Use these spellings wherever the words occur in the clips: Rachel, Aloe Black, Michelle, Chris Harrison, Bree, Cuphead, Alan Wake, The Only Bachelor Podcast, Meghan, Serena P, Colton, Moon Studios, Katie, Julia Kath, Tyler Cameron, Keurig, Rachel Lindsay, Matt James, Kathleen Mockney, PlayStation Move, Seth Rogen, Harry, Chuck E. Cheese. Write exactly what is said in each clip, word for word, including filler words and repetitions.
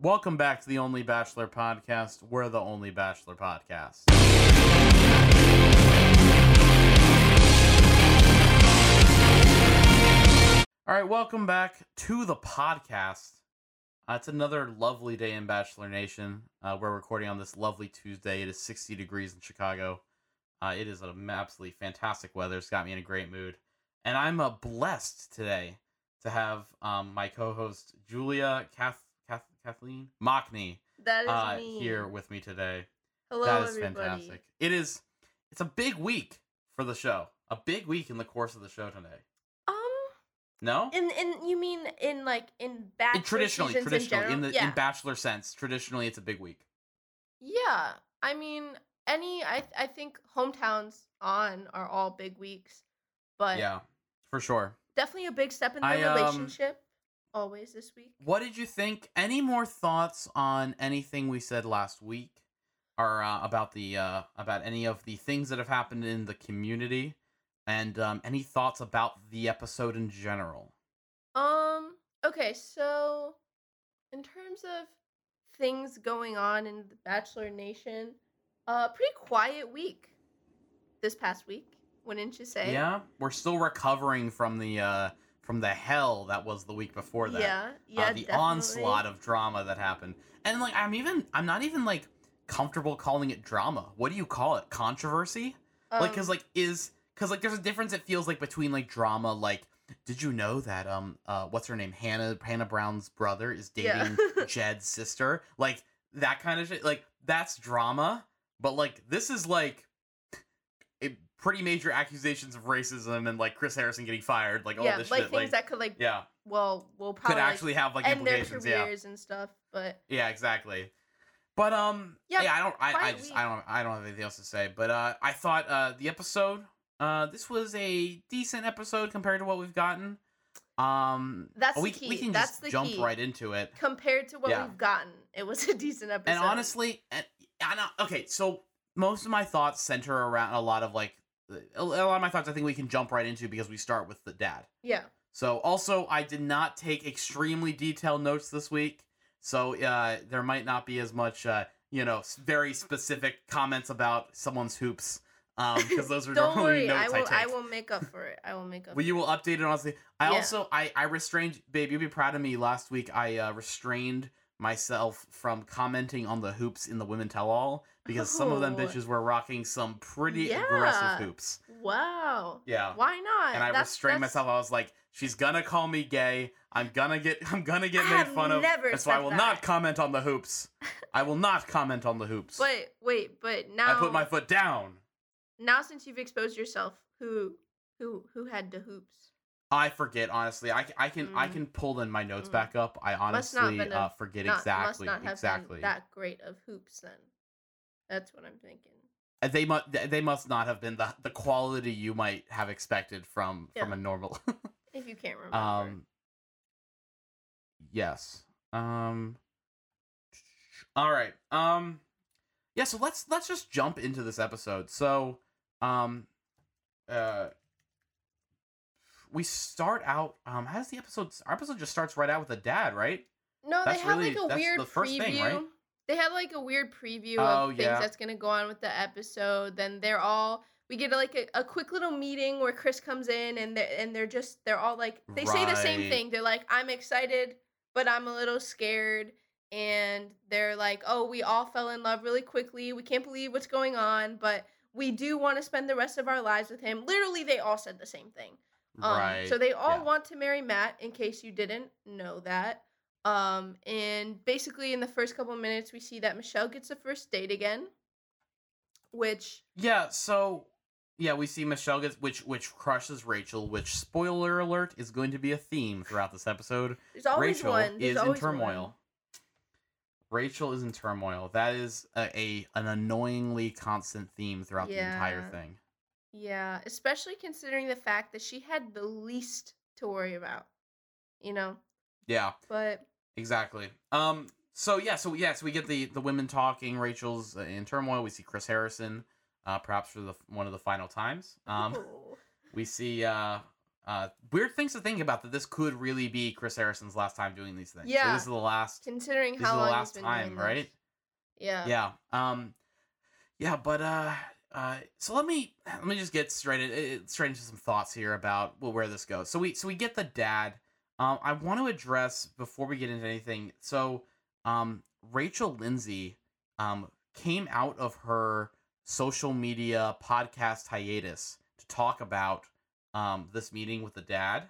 Welcome back to The Only Bachelor Podcast. We're The Only Bachelor Podcast. All right, welcome back to the podcast. Uh, it's another lovely day in Bachelor Nation. Uh, we're recording on this lovely Tuesday. It is sixty degrees in Chicago. Uh, it is an absolutely fantastic weather. It's got me in a great mood. And I'm uh, blessed today to have um, my co-host, Julia Kath, Kath, Kathleen Mockney, that is uh, me. Here with me today. Hello, everybody. That is everybody. Fantastic. It is, it's a big week for the show. A big week in the course of the show today. Um. No? In, in you mean in, like, in Bachelor in Traditionally, traditionally, in, in the yeah. in Bachelor sense, traditionally it's a big week. Yeah, I mean, any, I I think hometowns on are all big weeks, but... Yeah. For sure. Definitely a big step in the I, um, relationship. Always this week. What did you think? Any more thoughts on anything we said last week, or uh, about the uh, about any of the things that have happened in the community, and um, any thoughts about the episode in general? Um. Okay. So, in terms of things going on in the Bachelor Nation, a uh, pretty quiet week this past week. Wouldn't you say? Yeah, we're still recovering from the uh, from the hell that was the week before that. Yeah, yeah, uh, the definitely. onslaught of drama that happened, and like I'm even I'm not even like comfortable calling it drama. What do you call it? Controversy? Um, like, cause like is cause like there's a difference. It feels like between like drama. Like, did you know that um uh what's her name Hannah Hannah Brown's brother is dating yeah. Jed's sister? Like that kind of shit. Like that's drama. But like this is like. It, pretty major accusations of racism and like Chris Harrison getting fired, like yeah, all this like shit, like things that could like yeah, well, we'll probably could actually like, have like end implications, their careers yeah. and stuff, but yeah, exactly. But um, yeah, yeah I don't, I, I just, I don't, I don't have anything else to say. But uh, I thought uh, the episode, uh, this was a decent episode compared to what we've gotten. Um, that's we, the key. We can that's just the jump key. right into it. Compared to what yeah. we've gotten, it was a decent episode. And honestly, and, and I, okay, so most of my thoughts center around a lot of like. A lot of my thoughts I think we can jump right into because we start with the dad. Yeah. So also I did not take extremely detailed notes this week. So uh, there might not be as much, uh, you know, very specific comments about someone's hoops. Um, because those are Don't normally worry. notes I, will, I take. I will make up for it. I will make up well, for it. You will update it honestly. I yeah. also, I, I restrained, babe, you'll be proud of me. Last week I uh, restrained myself from commenting on the hoops in the women tell all because oh. some of them bitches were rocking some pretty yeah. aggressive hoops. Wow. Yeah. Why not? And I that's, restrained that's... myself. I was like, she's gonna call me gay. I'm gonna get I'm gonna get I made fun of. That's why I will that. not comment on the hoops. I will not comment on the hoops. But wait, but now I put my foot down. Now since you've exposed yourself, who who who had the hoops? I forget, honestly. I, I can mm. I can pull in my notes mm. back up. I honestly a, uh, forget not, exactly. Must not have exactly. been that great of hoops, then. That's what I'm thinking. They must they must not have been the the quality you might have expected from, yeah. from a normal. If you can't remember. Um, yes. Um. All right. Um. Yeah. So let's let's just jump into this episode. So, um, uh. We start out. Um, how does the episode? Our episode just starts right out with a dad, right? No, that's they have really, like a weird the first preview. Thing, right? They have like a weird preview oh, of things yeah. that's gonna go on with the episode. Then they're all we get like a, a quick little meeting where Chris comes in and they're and they're just they're all like they right. say the same thing. They're like, I'm excited, but I'm a little scared. And they're like, oh, we all fell in love really quickly. We can't believe what's going on, but we do want to spend the rest of our lives with him. Literally, they all said the same thing. Um, right. So they all yeah. want to marry Matt, in case you didn't know that. Um, and basically, in the first couple of minutes, we see that Michelle gets a first date again, which... Yeah, so, yeah, we see Michelle gets, which which crushes Rachel, which, spoiler alert, is going to be a theme throughout this episode. There's always Rachel one. There's is always in turmoil. One. Rachel is in turmoil. That is a, a an annoyingly constant theme throughout yeah. the entire thing. Yeah, especially considering the fact that she had the least to worry about, you know? Yeah. But... Exactly. Um. So, yeah, so, yeah, so we get the, the women talking. Rachel's in turmoil. We see Chris Harrison, uh, perhaps for the one of the final times. Um, we see uh, Uh, weird things to think about, that this could really be Chris Harrison's last time doing these things. Yeah. So this is the last. Considering how long he's been doing this. This is the last time, right? Yeah. Yeah. Um, yeah, but uh, uh, so let me let me just get straight in, straight into some thoughts here about well, where this goes. So we so we get the dad. Um, I want to address before we get into anything. So, um, Rachel Lindsay, um, came out of her social media podcast hiatus to talk about um this meeting with the dad,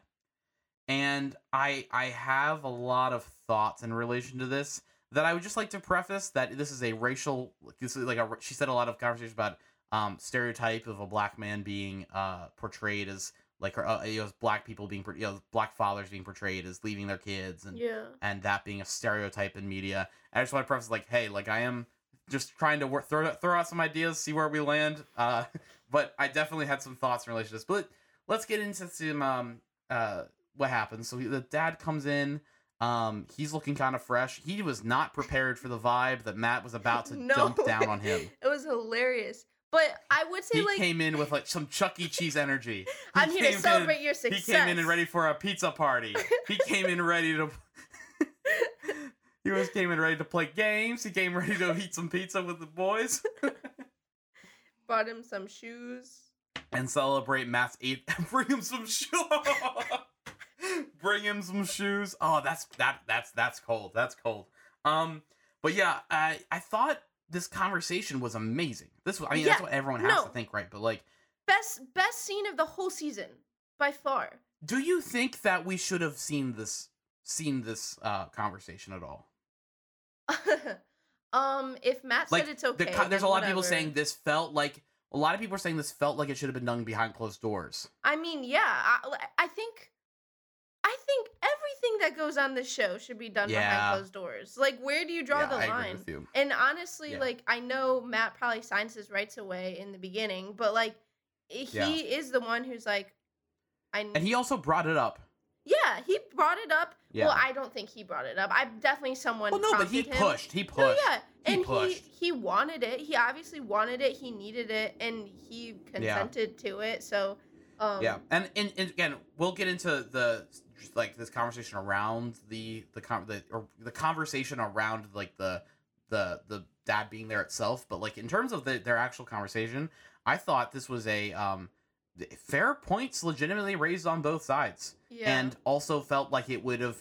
and I I have a lot of thoughts in relation to this that I would just like to preface that this is a racial this is like a, she said a lot of conversations about um stereotype of a black man being uh portrayed as like her uh, you know, black people being you know black fathers being portrayed as leaving their kids and yeah. and that being a stereotype in media. And I just want to preface like hey like I am just trying to work, throw throw out some ideas, see where we land. Uh, but I definitely had some thoughts in relation to this. But let's get into some um uh what happens. So he, the dad comes in. Um, he's looking kind of fresh. He was not prepared for the vibe that Matt was about to no. dump down on him. It was hilarious. But I would say he like he came in with like some Chuck E. Cheese energy. He I'm here to celebrate in, your success. He came in and ready for a pizza party. He came in ready to. He was came in ready to play games. He came ready to eat some pizza with the boys. Bought him some shoes. And celebrate Matt's eighth. Bring him some shoes. Bring him some shoes. Oh, that's that that's that's cold. That's cold. Um, but yeah, I I thought this conversation was amazing. This was I mean yeah, that's what everyone has no. to think, right? But like best best scene of the whole season by far. Do you think that we should have seen this seen this uh, conversation at all? um, if Matt like, said it's okay, the, there's a lot whatever. of people saying this felt like a lot of people are saying this felt like it should have been done behind closed doors. I mean, yeah, I, I think, I think everything that goes on this show should be done yeah. behind closed doors. Like, where do you draw yeah, the line? I agree with you. And honestly, yeah. like, I know Matt probably signs his rights away in the beginning, but like, he yeah. is the one who's like, I. And he also brought it up. Yeah, he brought it up. Yeah. Well, I don't think he brought it up. I definitely someone. Well, no, but he him. pushed. He pushed. No, yeah, he and pushed. he he wanted it. He obviously wanted it. He needed it, and he consented yeah. to it. So, um, yeah, and, and and again, we'll get into the like this conversation around the the con the or the conversation around like the the the dad being there itself. But like in terms of the, their actual conversation, I thought this was a um. fair points legitimately raised on both sides yeah. and also felt like it would have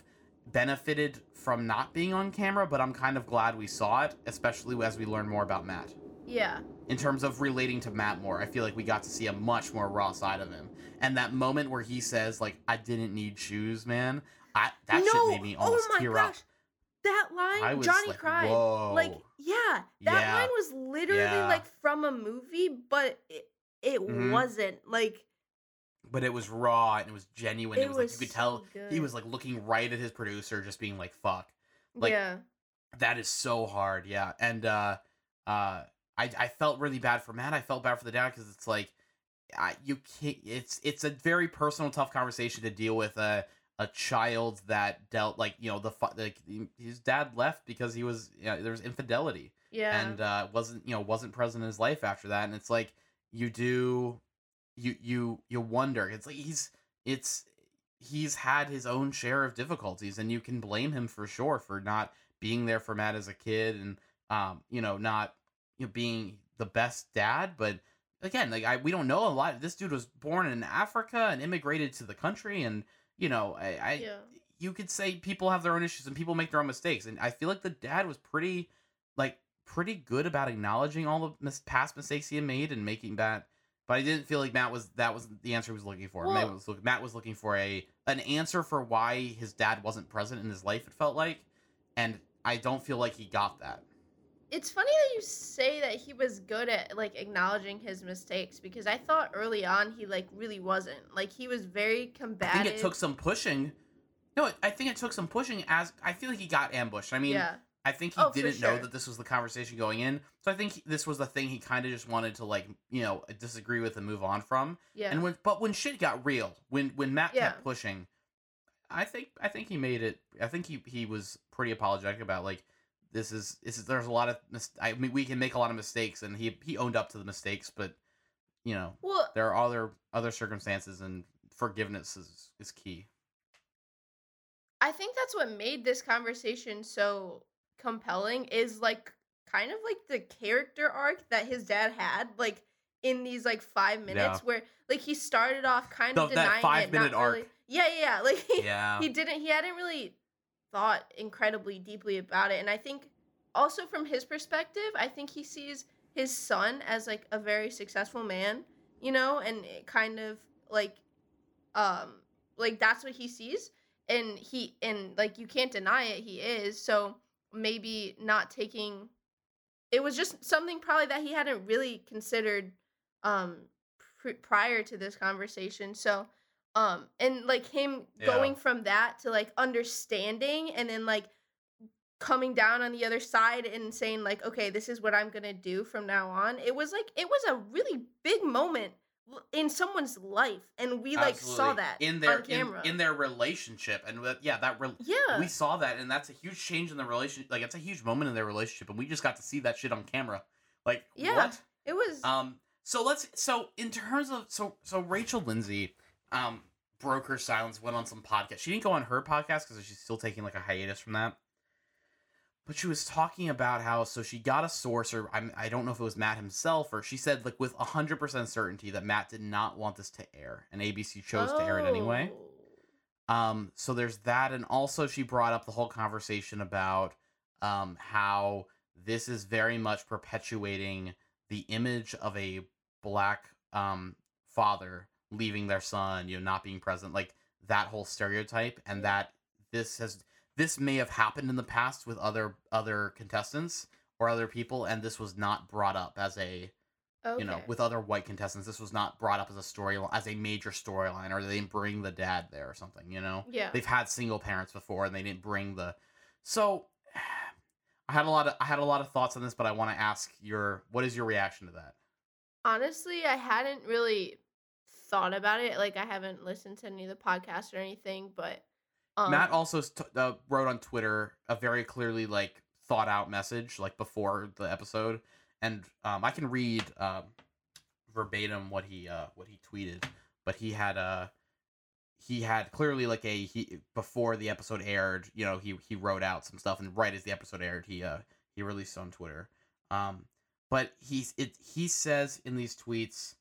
benefited from not being on camera, but I'm kind of glad we saw it, especially as we learn more about Matt. Yeah. In terms of relating to Matt more, I feel like we got to see a much more raw side of him. And that moment where he says, like, I didn't need shoes, man. I That no. shit made me almost oh tear gosh. up. That line, Johnny like, cried. Whoa. Like, yeah, that yeah. line was literally yeah. like from a movie, but... It, It mm-hmm. wasn't like, but it was raw and it was genuine. It, it was, was like you could so tell good. He was like looking right at his producer, just being like, "Fuck," like yeah. that is so hard. Yeah, and uh, uh, I I felt really bad for Matt. I felt bad for the dad because it's like, I, you can't. It's it's a very personal, tough conversation to deal with a a child that dealt like you know the like his dad left because he was you know, there was infidelity. Yeah, and uh, wasn't you know wasn't present in his life after that, and it's like. You do, you you you wonder. It's like he's it's he's had his own share of difficulties, and you can blame him for sure for not being there for Matt as a kid, and um you know not you know, being the best dad. But again, like I we don't know a lot. This dude was born in Africa and immigrated to the country, and you know I, I yeah. you could say people have their own issues and people make their own mistakes, and I feel like the dad was pretty like. pretty good about acknowledging all the past mistakes he had made and making that, but I didn't feel like Matt was that was the answer he was looking for. Well, Matt was look, Matt was looking for a an answer for why his dad wasn't present in his life. It felt like, and I don't feel like he got that. It's funny that you say that he was good at like acknowledging his mistakes because I thought early on he like really wasn't. Like he was very combative. I think it took some pushing. No, I think it took some pushing as I feel like he got ambushed. I mean. Yeah. I think he oh, didn't sure. know that this was the conversation going in. So I think he, this was the thing he kind of just wanted to like, you know, disagree with and move on from. Yeah. And when, but when shit got real, when, when Matt yeah. kept pushing, I think, I think he made it, I think he, he was pretty apologetic about like, this is, this is, there's a lot of, mis- I mean, we can make a lot of mistakes and he, he owned up to the mistakes, but you know, well, there are other, other circumstances and forgiveness is, is key. I think that's what made this conversation so compelling is, like, kind of, like, the character arc that his dad had, like, in these, like, five minutes yeah. where, like, he started off kind the, of denying that five it. Minute not arc. Really, yeah, yeah, yeah. Like, he, yeah. he didn't, he hadn't really thought incredibly deeply about it. And I think also from his perspective, I think he sees his son as, like, a very successful man, you know, and it kind of, like, um, like, that's what he sees. And he, and, like, you can't deny it, he is, so maybe not taking, it was just something probably that he hadn't really considered um, pr- prior to this conversation, so, um, and, like, him yeah. going from that to, like, understanding, and then, like, coming down on the other side and saying, like, okay, this is what I'm gonna do from now on, it was, like, it was a really big moment in someone's life, and we like Absolutely. saw that in their on camera. In, in their relationship, and with, yeah, that re- yeah, we saw that, and that's a huge change in the relationship. Like, it's a huge moment in their relationship, and we just got to see that shit on camera. Like, yeah, what it was. Um, so let's. So in terms of so so Rachel Lindsay, um, broke her silence, went on some podcast. She didn't go on her podcast because she's still taking like a hiatus from that. But she was talking about how, so she got a source, or I'm, I don't know if it was Matt himself, or she said, like, with one hundred percent certainty that Matt did not want this to air, and A B C chose oh. to air it anyway. Um, so there's that, and also she brought up the whole conversation about um, how this is very much perpetuating the image of a black um, father leaving their son, you know, not being present, like, that whole stereotype, and that this has... This may have happened in the past with other other contestants or other people, and this was not brought up as a, okay. you know, with other white contestants. This was not brought up as a storyline, as a major storyline, or they didn't bring the dad there or something, you know? Yeah. They've had single parents before, and they didn't bring the. So, I had a lot of I had a lot of thoughts on this, but I want to ask your what is your reaction to that? Honestly, I hadn't really thought about it. Like, I haven't listened to any of the podcasts or anything, but. Um, Matt also st- uh, wrote on Twitter a very clearly, like, thought-out message, like, before the episode, and um, I can read uh, verbatim what he uh, what he tweeted, but he had uh, he had clearly, like, a he before the episode aired, you know, he he wrote out some stuff, and right as the episode aired, he uh, he released it on Twitter, um, but he's it he says in these tweets,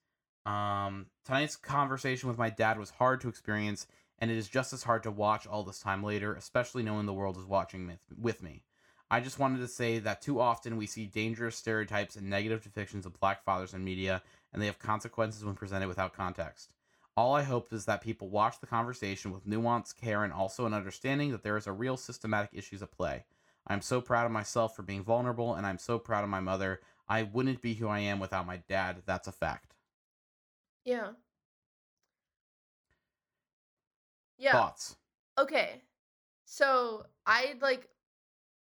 um, tonight's conversation with my dad was hard to experience. And it is just as hard to watch all this time later, especially knowing the world is watching with me. I just wanted to say that too often we see dangerous stereotypes and negative depictions of black fathers in media, and they have consequences when presented without context. All I hope is that people watch the conversation with nuance, care, and also an understanding that there is a real systematic issues at play. I'm so proud of myself for being vulnerable, and I'm so proud of my mother. I wouldn't be who I am without my dad. That's a fact. Yeah. Yeah. Thoughts. Okay. So I like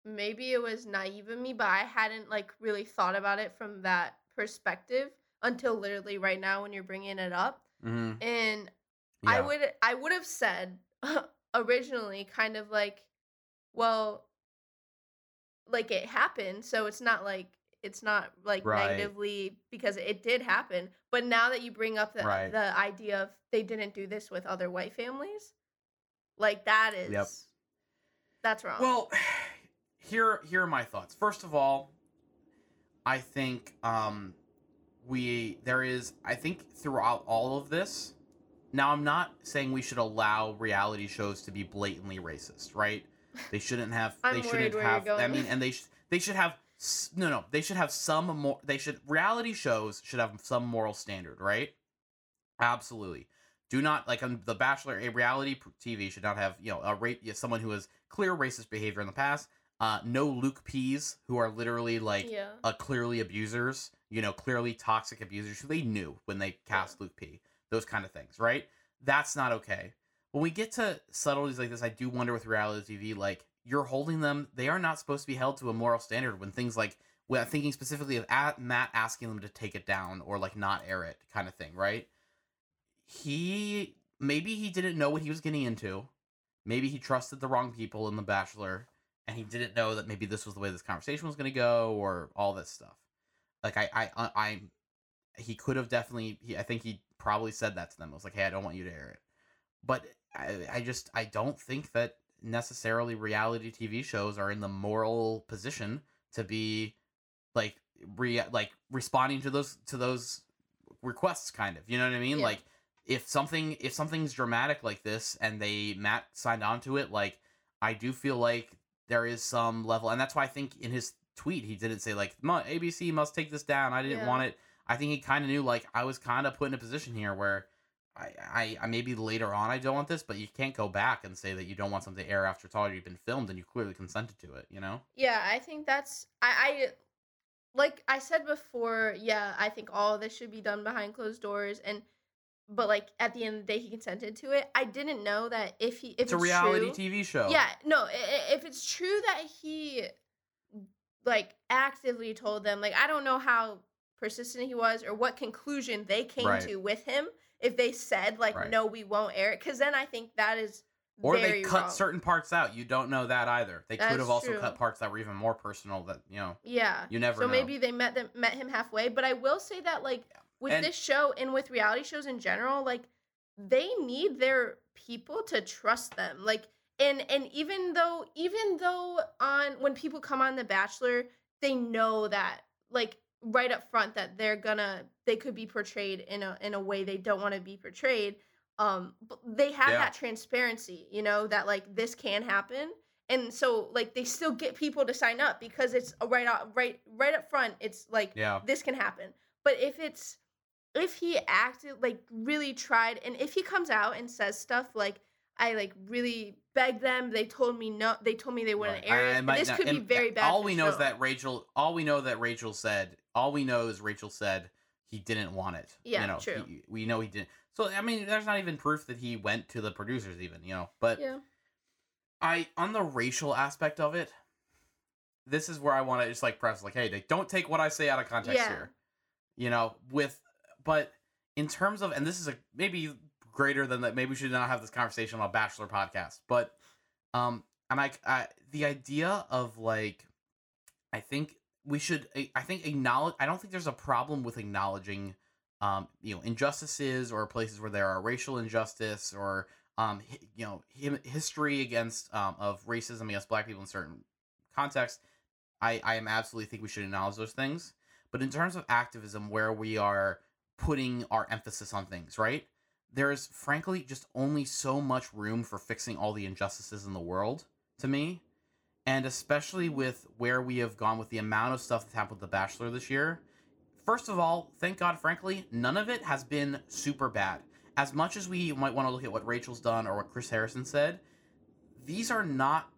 maybe it was naive of me, but I hadn't like really thought about it from that perspective until literally right now when you're bringing it up. Mm-hmm. And yeah. I would I would have said originally kind of like, well, like it happened, so it's not like it's not like right. negatively because it did happen. But now that you bring up the right. the idea of they didn't do this with other white families, like that is, yep. that's wrong. Well, here, here are my thoughts. First of all, I think um, we, there is, I think throughout all of this, now I'm not saying we should allow reality shows to be blatantly racist, right? They shouldn't have, they shouldn't have, I mean, and they, sh- they should have, No, no, they should have some more, they should, reality shows should have some moral standard, right? Absolutely. Do not, like, on The Bachelor, a reality T V should not have, you know, a ra- someone who has clear racist behavior in the past, uh, no Luke P's, who are literally, like, yeah. uh, clearly abusers, you know, clearly toxic abusers, who they knew when they cast yeah. Luke P, those kind of things, right? That's not okay. When we get to subtleties like this, I do wonder with reality T V, like, you're holding them, they are not supposed to be held to a moral standard when things like, well, thinking specifically of Matt asking them to take it down or, like, not air it kind of thing, right? He, maybe he didn't know what he was getting into. Maybe he trusted the wrong people in The Bachelor, and he didn't know that maybe this was the way this conversation was going to go or all this stuff. Like, I, I, I, I he could have definitely, he, I think he probably said that to them. I was like, hey, I don't want you to air it. But I, I just, I don't think that necessarily reality T V shows are in the moral position to be like re like responding to those, to those requests, kind of, you know what I mean? Yeah. Like if something, if something's dramatic like this and they, Matt signed on to it, like I do feel like there is some level. And that's why I think in his tweet, he didn't say like A B C must take this down. I didn't yeah. want it. I think he kind of knew, like, I was kind of put in a position here where I, I, I maybe later on I don't want this, but you can't go back and say that you don't want something to air after it's already been filmed and you clearly consented to it, you know? Yeah, I think that's, I, I like I said before, yeah, I think all of this should be done behind closed doors, and but like at the end of the day he consented to it. I didn't know that if he if it's, it's a reality true, T V show. Yeah, no, if it's true that he like actively told them, like I don't know how persistent he was or what conclusion they came right. to with him. If they said, like, right. no, we won't air it, because then I think that is or very they cut wrong. Certain parts out. You don't know that either. They That's could have also true. Cut parts that were even more personal that, you know, yeah. you never so know. So maybe they met them, met him halfway. But I will say that, like, yeah. with and, this show and with reality shows in general, like, they need their people to trust them. Like, and, and even though, even though on when people come on The Bachelor, they know that, like, right up front that they're gonna they could be portrayed in a in a way they don't want to be portrayed, um but they have yeah. that transparency, you know, that like this can happen, and so like they still get people to sign up because it's right out right right up front. It's like yeah. this can happen. But if it's if he acted like really tried, and if he comes out and says stuff like I like really begged them. They told me no. They told me they wouldn't right. air it. This not. could and be very bad. All we know show. is that Rachel. All we know that Rachel said. All we know is Rachel said he didn't want it. Yeah, you know, true. He, we know he didn't. So I mean, there's not even proof that he went to the producers, even, you know. But yeah. I on the racial aspect of it, this is where I want to just like preface, like, hey, don't take what I say out of context yeah. here, you know. With but in terms of, and this is a maybe. Greater than that, maybe we should not have this conversation on a Bachelor podcast, but um and I, I the idea of like I think we should I, I think acknowledge I don't think there's a problem with acknowledging um you know injustices or places where there are racial injustice or um hi, you know him, history against um of racism against Black people in certain contexts. I I am absolutely think we should acknowledge those things, but in terms of activism where we are putting our emphasis on things, right? There is, frankly, just only so much room for fixing all the injustices in the world, to me. And especially with where we have gone with the amount of stuff that's happened with The Bachelor this year. First of all, thank God, frankly, none of it has been super bad. As much as we might want to look at what Rachel's done or what Chris Harrison said, these are not...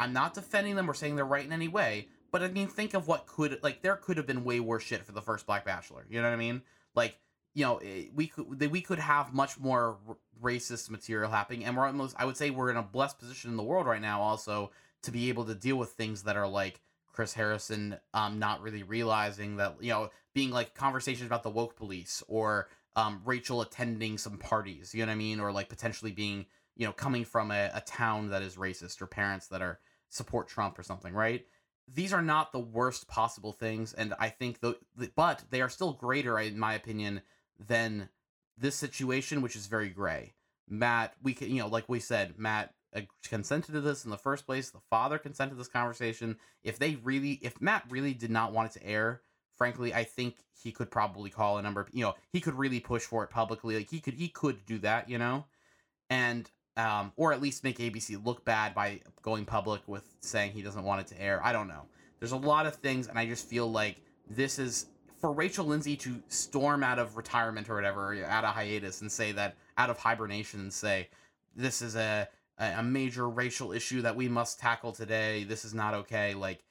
I'm not defending them or saying they're right in any way, but I mean, think of what could... Like, there could have been way worse shit for the first Black Bachelor. You know what I mean? Like... You know, we could we could have much more racist material happening, and we're almost, I would say we're in a blessed position in the world right now also to be able to deal with things that are like Chris Harrison um not really realizing that, you know, being like conversations about the woke police or um Rachel attending some parties, you know what I mean, or like potentially being, you know, coming from a, a town that is racist or parents that are support Trump or something, right? These are not the worst possible things, and I think the, the but they are still greater in my opinion than this situation, which is very gray. Matt, we can, you know, like we said, Matt uh, consented to this in the first place. The father consented to this conversation. If they really, if Matt really did not want it to air, frankly, I think he could probably call a number of, you know, he could really push for it publicly. Like he could, he could do that, you know, and, um, or at least make A B C look bad by going public with saying he doesn't want it to air. I don't know. There's a lot of things. And I just feel like this is, for Rachel Lindsay to storm out of retirement or whatever, out of hiatus and say that, out of hibernation and say, this is a a major racial issue that we must tackle today. This is not okay. Like,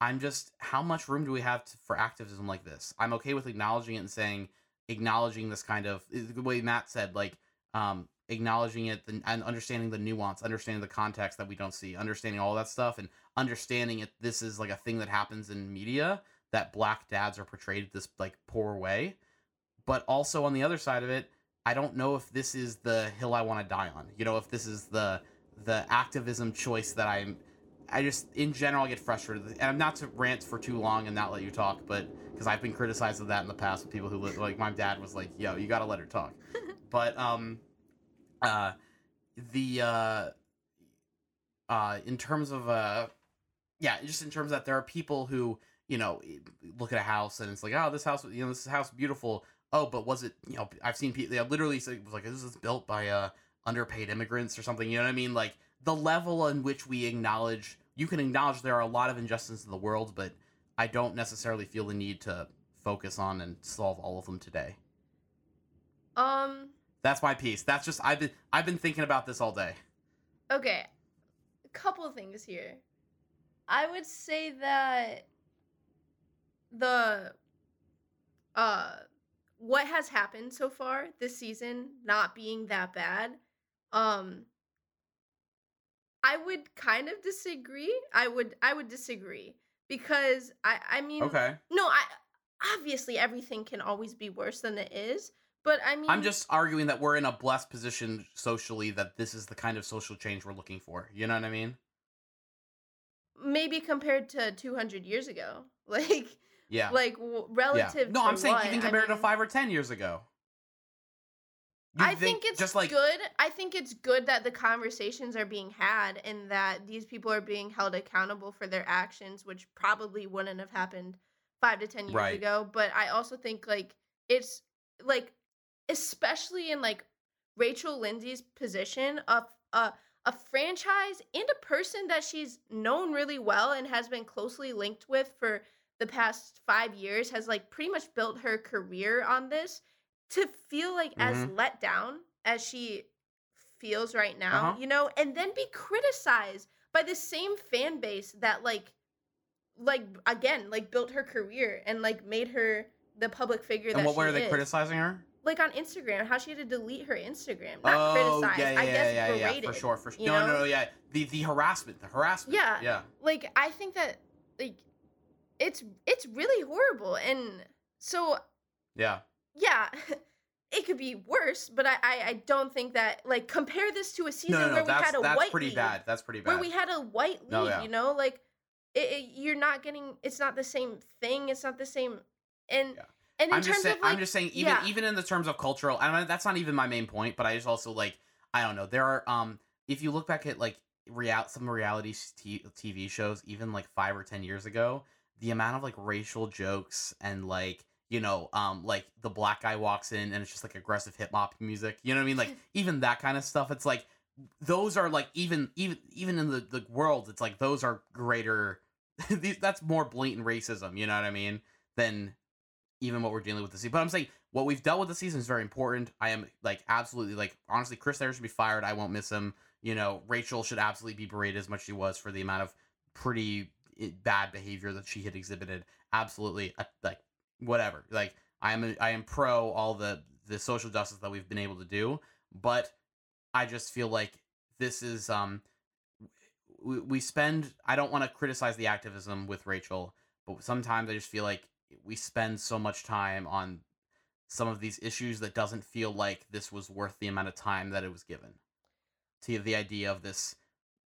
I'm just, how much room do we have to, for activism like this? I'm okay with acknowledging it and saying, acknowledging this kind of, the way Matt said, like, um, acknowledging it and understanding the nuance, understanding the context that we don't see, understanding all that stuff and understanding it. This is like a thing that happens in media, that Black dads are portrayed this like poor way. But also on the other side of it, I don't know if this is the hill I want to die on, you know, if this is the, the activism choice that I'm, I just, in general, I get frustrated. And I'm not to rant for too long and not let you talk, but cause I've been criticized of that in the past with people who like, my dad was like, yo, you got to let her talk. But, um, uh, the uh, uh, in terms of uh, yeah, just in terms that there are people who, you know, look at a house and it's like, oh, this house, you know, this house beautiful. Oh, but was it, you know, I've seen people, they literally say, like, this is built by uh, underpaid immigrants or something. You know what I mean? Like, the level in which we acknowledge, you can acknowledge there are a lot of injustices in the world, but I don't necessarily feel the need to focus on and solve all of them today. Um, that's my piece. That's just, I've been, I've been thinking about this all day. Okay. A couple of things here. I would say that the, uh, what has happened so far this season not being that bad, um, I would kind of disagree. I would I would disagree because I, I mean okay. No, I obviously everything can always be worse than it is, but I mean I'm just arguing that we're in a blessed position socially that this is the kind of social change we're looking for. You know what I mean? Maybe compared to two hundred years ago. Like yeah. Like relative yeah. No, to I'm saying what? Even compared I mean, to five or ten years ago. You I think, think it's just like, good. I think it's good that the conversations are being had and that these people are being held accountable for their actions, which probably wouldn't have happened five to ten years right. ago. But I also think, like, it's, like, especially in, like, Rachel Lindsay's position of uh, a franchise and a person that she's known really well and has been closely linked with for the past five years has, like, pretty much built her career on this. To feel like as mm-hmm. let down as she feels right now, uh-huh. you know, and then be criticized by the same fan base that like, like again, like built her career and like made her the public figure. And that what were they is. criticizing her? Like on Instagram, how she had to delete her Instagram. Not oh, criticize. Yeah, yeah, I guess yeah, yeah, berated, yeah, for sure, for sure. No, know? no, no, yeah. The the harassment, the harassment. Yeah, yeah. Like I think that like it's it's really horrible, and so yeah. Yeah, it could be worse, but I, I, I don't think that, like, compare this to a season no, no, where we had a that's white pretty lead. Bad. That's pretty bad. Where we had a white lead, no, yeah. you know? Like, it, it, you're not getting, it's not the same thing. It's not the same. And yeah. and in I'm terms just say, of, like, I'm just saying, even yeah. even in the terms of cultural, I mean, that's not even my main point, but I just also, like, I don't know. There are, um, if you look back at, like, real, some reality T V shows, even, like, five or ten years ago, the amount of, like, racial jokes and, like, you know, um, like, the black guy walks in and it's just, like, aggressive hip-hop music. You know what I mean? Like, even that kind of stuff, it's, like, those are, like, even even even in the, the world, it's, like, those are greater... that's more blatant racism, you know what I mean? Than even what we're dealing with this season. But I'm saying, what we've dealt with this season is very important. I am, like, absolutely, like, honestly, Chris Harrison should be fired. I won't miss him. You know, Rachel should absolutely be berated as much as she was for the amount of pretty bad behavior that she had exhibited. Absolutely, like, whatever, like I am, a, I am pro all the the social justice that we've been able to do, but I just feel like this is um we, we spend. I don't want to criticize the activism with Rachel, but sometimes I just feel like we spend so much time on some of these issues that doesn't feel like this was worth the amount of time that it was given to the idea of this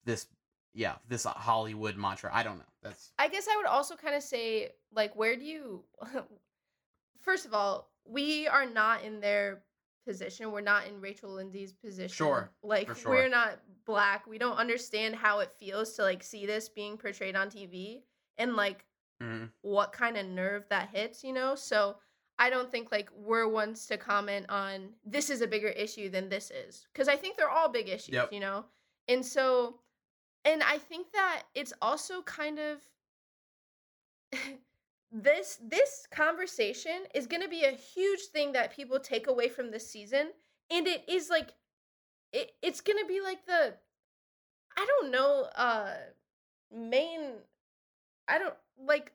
this. Yeah, this Hollywood mantra. I don't know. That's. I guess I would also kind of say, like, where do you... First of all, we are not in their position. We're not in Rachel Lindsay's position. Sure, Like, sure. We're not black. We don't understand how it feels to, like, see this being portrayed on T V and, like, mm-hmm. what kind of nerve that hits, you know? So I don't think, like, we're ones to comment on this is a bigger issue than this is. Because I think they're all big issues, yep. you know? And so... And I think that it's also kind of this this conversation is going to be a huge thing that people take away from this season, and it is like it it's going to be like the I don't know uh main I don't like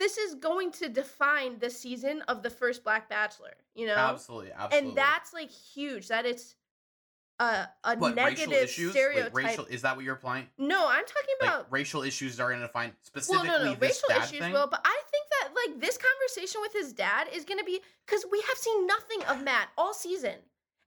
this is going to define the season of the first Black Bachelor, you know? Absolutely, absolutely. And that's like huge that it's Uh, a what, negative racial issues? stereotype. Like racial, is that what you're implying? No, I'm talking about... Like, racial issues are going to define specifically well, no, no. this racial dad issues thing? Will, but I think that, like, this conversation with his dad is going to be... Because we have seen nothing of Matt all season.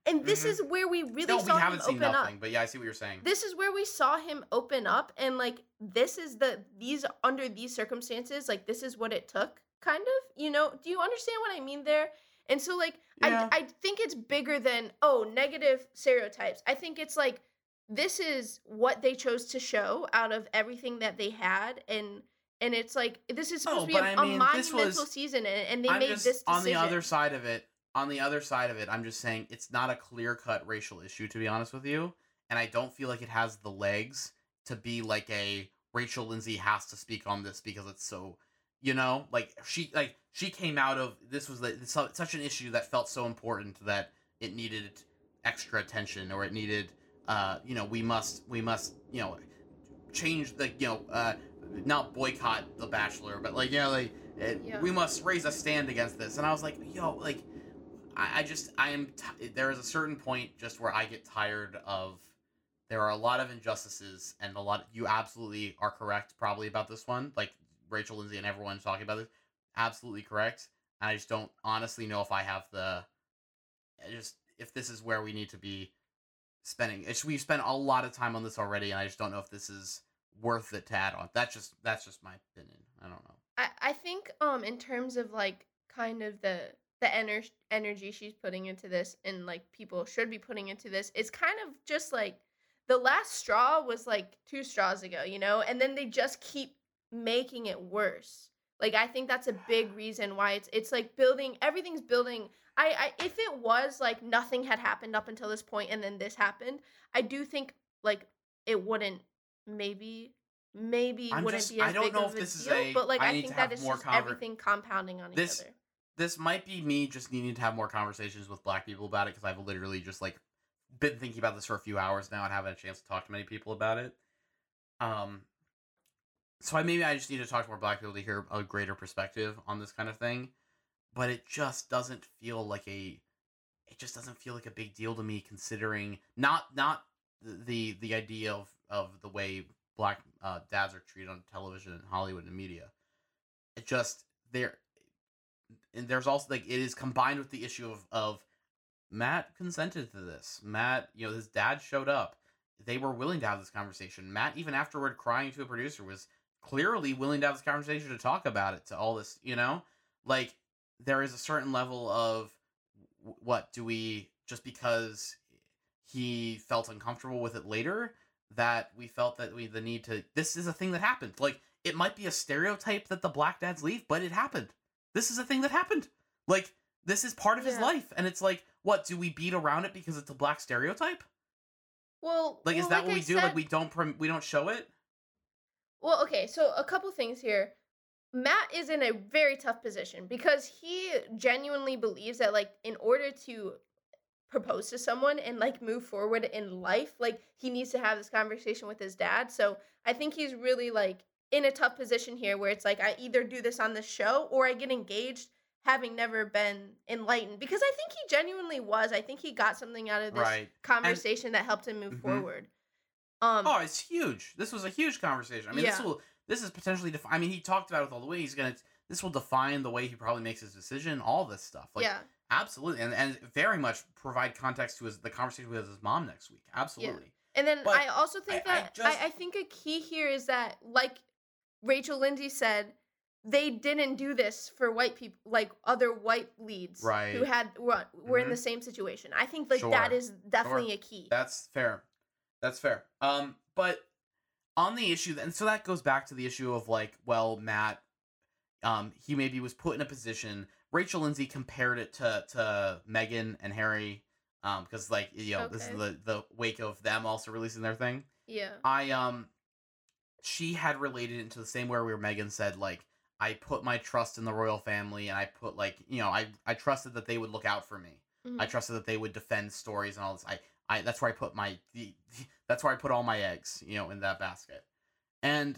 And this mm-hmm. is where we really no, saw we haven't him seen open nothing, up. But yeah, I see what you're saying. This is where we saw him open up. And, like, this is the... These, under these circumstances, like, this is what it took, kind of. You know? Do you understand what I mean there? And so, like, yeah. I, I think it's bigger than, oh, negative stereotypes. I think it's like, this is what they chose to show out of everything that they had. And and it's like, this is supposed oh, to be a, I mean, a monumental was, season, and, and they I'm made just, this decision. On the other side of it, on the other side of it, I'm just saying it's not a clear-cut racial issue, to be honest with you. And I don't feel like it has the legs to be like a Rachel Lindsay has to speak on this because it's so... You know, like she, like she came out of this was like, such an issue that felt so important that it needed extra attention, or it needed, uh, you know, we must, we must, you know, change the, you know, uh, not boycott The Bachelor, but like, you know, like it, yeah. we must raise a stand against this. And I was like, yo, like, I, I just, I am. T- there is a certain point just where I get tired of. There are a lot of injustices, and a lot. You absolutely are correct, probably about this one, like. Rachel Lindsay and everyone talking about this, absolutely correct. And I just don't honestly know if I have the, I just if this is where we need to be spending. It's, we've spent a lot of time on this already, and I just don't know if this is worth it to add on. That's just that's just my opinion. I don't know. I, I think um in terms of like kind of the the energy energy she's putting into this, and like people should be putting into this, it's kind of just like the last straw was like two straws ago, you know, and then they just keep. Making it worse. Like, I think that's a big reason why it's it's like building, everything's building. I, I if it was like nothing had happened up until this point and then this happened, I do think like it wouldn't maybe maybe I'm wouldn't just, be as I don't big know of if a this deal, is a, but like I, I think that is just conver- everything compounding on this, each other. This might be me just needing to have more conversations with black people about it, because I've literally just like been thinking about this for a few hours now and haven't had a chance to talk to many people about it. Um So I, maybe I just need to talk to more black people to hear a greater perspective on this kind of thing. But it just doesn't feel like a... It just doesn't feel like a big deal to me, considering... Not not the the idea of, of the way black uh, dads are treated on television and Hollywood and media. It just... there, and there's also... like it is combined with the issue of, of... Matt consented to this. Matt, you know, his dad showed up. They were willing to have this conversation. Matt, even afterward, crying to a producer, was... clearly willing to have this conversation, to talk about it, to all this, you know, like there is a certain level of what do we, just because he felt uncomfortable with it later, that we felt that we the need to, this is a thing that happened. Like, it might be a stereotype that the black dads leave, but it happened. This is a thing that happened. Like, this is part of yeah. his life. And it's like, what do we beat around it because it's a black stereotype? Well, like, well, is that like what I we said- do? Like, we don't, prom- we don't show it. Well, okay, so a couple things here. Matt is in a very tough position because he genuinely believes that, like, in order to propose to someone and, like, move forward in life, like, he needs to have this conversation with his dad. So I think he's really, like, in a tough position here where it's like, I either do this on the show or I get engaged having never been enlightened. Because I think he genuinely was. I think he got something out of this right. conversation and- that helped him move mm-hmm. forward. Um, oh, it's huge. This was a huge conversation. I mean, yeah. this will, this is potentially, defi- I mean, he talked about it with all the way he's going to, this will define the way he probably makes his decision, all this stuff. Like, yeah. absolutely. And and very much provide context to his, the conversation with his mom next week. Absolutely. Yeah. And then but I also think I, that, I, just, I, I think a key here is that, like Rachel Lindsay said, they didn't do this for white people, like other white leads right. who had, were, were mm-hmm. in the same situation. I think like sure. that is definitely sure. a key. That's fair. That's fair. Um, but on the issue, and so that goes back to the issue of like, well, Matt, um, he maybe was put in a position. Rachel Lindsay compared it to to Meghan and Harry, um, because like you know okay. this is the the wake of them also releasing their thing. Yeah. I um, she had related it to the same way where Meghan said like, I put my trust in the royal family, and I put like you know I I trusted that they would look out for me. Mm-hmm. I trusted that they would defend stories and all this. I. I, that's where I put my, the, the, that's where I put all my eggs, you know, in that basket. And,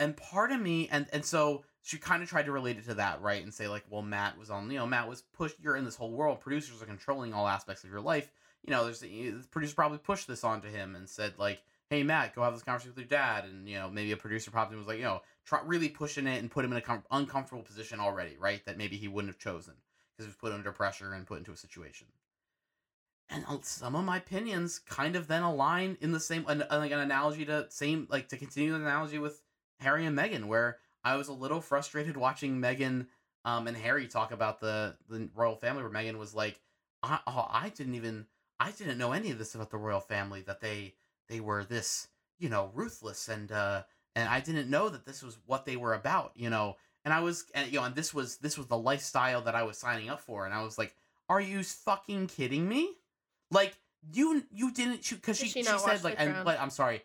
and part of me, and, and so she kind of tried to relate it to that, right? And say like, well, Matt was on, you know, Matt was pushed, you're in this whole world, producers are controlling all aspects of your life. You know, there's, the producer probably pushed this onto him and said like, hey Matt, go have this conversation with your dad. And, you know, maybe a producer popped in and was like, you know, try, really pushing it and put him in an com- uncomfortable position already, right? That maybe he wouldn't have chosen because he was put under pressure and put into a situation. And some of my opinions kind of then align in the same, an, like an analogy to same, like to continue the analogy with Harry and Meghan, where I was a little frustrated watching Meghan um, and Harry talk about the, the royal family, where Meghan was like, I, oh, I didn't even, I didn't know any of this about the royal family, that they, they were this, you know, ruthless, and, uh, and I didn't know that this was what they were about, you know, and I was, and, you know, and this was, this was the lifestyle that I was signing up for, and I was like, are you fucking kidding me? Like, you, you didn't, she, cause she, she, she said, like, and, like, I'm sorry,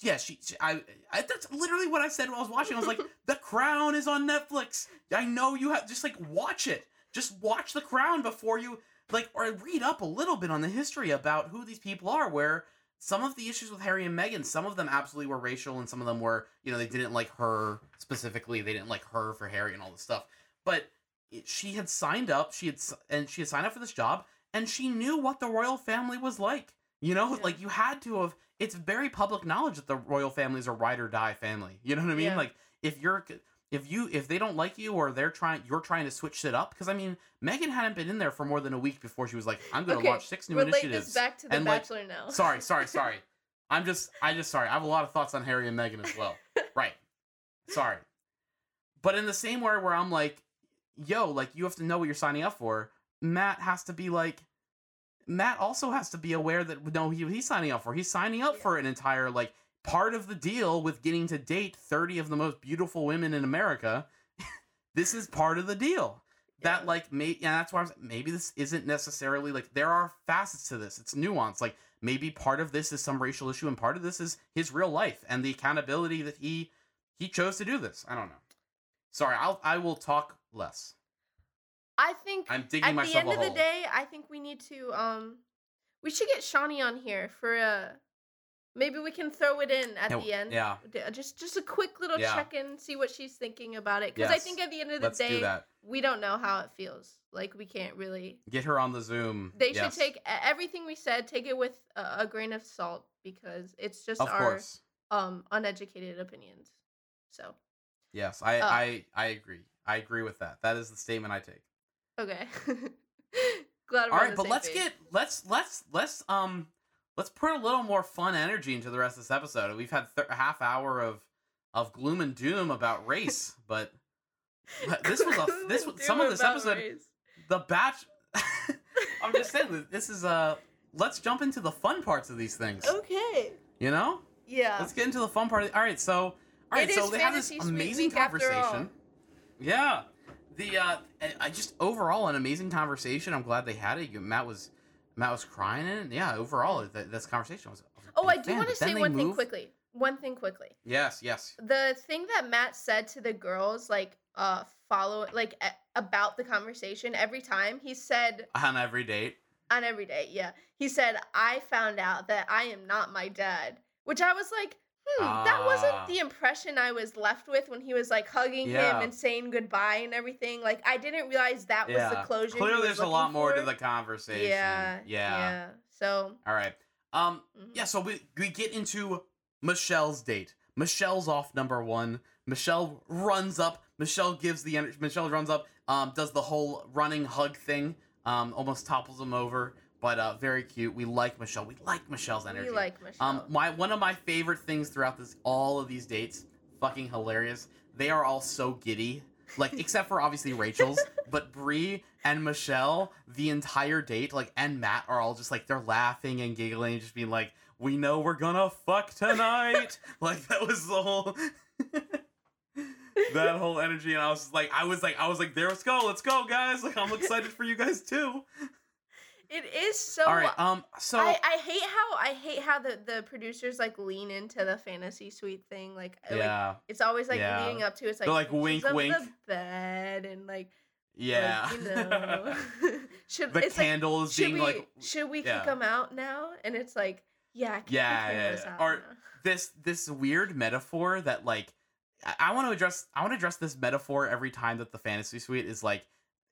yeah, she, she I, I, that's literally what I said when I was watching. I was like, The Crown is on Netflix. I know you have, just, like, watch it. Just watch The Crown before you, like, or read up a little bit on the history about who these people are, where some of the issues with Harry and Meghan, some of them absolutely were racial, and some of them were, you know, they didn't like her specifically. They didn't like her for Harry and all this stuff. But it, she had signed up, she had, and she had signed up for this job, and she knew what the royal family was like. You know, yeah. like, you had to have, it's very public knowledge that the royal family is a ride or die family. You know what I mean? Yeah. Like, if you're, if you, if they don't like you, or they're trying, you're trying to switch shit up. Because, I mean, Meghan hadn't been in there for more than a week before she was like, I'm going to okay. launch six new Relate initiatives. This back to The and Bachelor like, now. Sorry, sorry, sorry. I'm just, I just, sorry. I have a lot of thoughts on Harry and Meghan as well. Right. Sorry. But in the same way where I'm like, yo, like, you have to know what you're signing up for. Matt has to be like, Matt also has to be aware that no, he, he's signing up for. He's signing up yeah. for an entire, like, part of the deal with getting to date thirty of the most beautiful women in America. This is part of the deal. Yeah. That, like, may, and that's why I was, maybe this isn't necessarily, like, there are facets to this. It's nuanced. Like, maybe part of this is some racial issue, and part of this is his real life and the accountability that he he chose to do this. I don't know. Sorry, I'll I will talk less. I think I'm digging at the end of the day, I think we need to, um, we should get Shani on here for a, maybe we can throw it in at yeah, the end. Yeah. Just, just a quick little yeah. check-in, see what she's thinking about it. Because yes. I think at the end of the Let's day, do that. We don't know how it feels. Like, we can't really. Get her on the Zoom. They yes. should take everything we said, take it with a, a grain of salt, because it's just of our course. um uneducated opinions. So. Yes, I, uh, I, I agree. I agree with that. That is the statement I take. Okay. Glad I'm all right, but let's page. get let's let's let's um let's put a little more fun energy into the rest of this episode. We've had th- a half hour of of gloom and doom about race, but this was a this was some of this episode. Race. The batch. I'm just saying, this is a uh, let's jump into the fun parts of these things. Okay. You know. Yeah. Let's get into the fun part. Of the, all right, so all right, it so they have this amazing conversation. Yeah. The uh, I just overall an amazing conversation. I'm glad they had it. Matt was Matt was crying in it. Yeah, overall th- this conversation was. Oh, I do want to say one thing quickly. One thing quickly. Yes, yes. The thing that Matt said to the girls, like uh, follow like a- about the conversation every time. He said on every date. On every date, yeah. He said, "I found out that I am not my dad," which I was like. Hmm, uh, that wasn't the impression I was left with when he was, like, hugging yeah. him and saying goodbye and everything. Like, I didn't realize that yeah. was the closure. Clearly, there's a lot for. more to the conversation. Yeah, yeah. Yeah. So. All right. Um. Mm-hmm. Yeah. So we we get into Michelle's date. Michelle's off number one. Michelle runs up. Michelle gives the energy. Michelle runs up. Um. Does the whole running hug thing. Um. Almost topples him over. But uh, very cute. We like Michelle. We like Michelle's energy. We like Michelle. Um, my one of my favorite things throughout this, all of these dates, fucking hilarious. They are all so giddy, like except for obviously Rachel's. But Bree and Michelle, the entire date, like and Matt are all just like they're laughing and giggling, just being like, "We know we're gonna fuck tonight." Like that was the whole. That whole energy, and I was like, I was like, I was like, there let's go, let's go, guys. Like I'm excited for you guys too. It is so. All right. Um. So I, I hate how I hate how the, the producers like lean into the fantasy suite thing. Like yeah. Like, it's always like yeah. leading up to it's like, like wink wink the bed and like yeah. Like, you know. should, the it's candles like, being should we, like should we yeah. kick them out now? And it's like yeah. Kick yeah. The yeah, yeah. Out or now. this this weird metaphor that like I, I want to address. I want to address this metaphor every time that the fantasy suite is like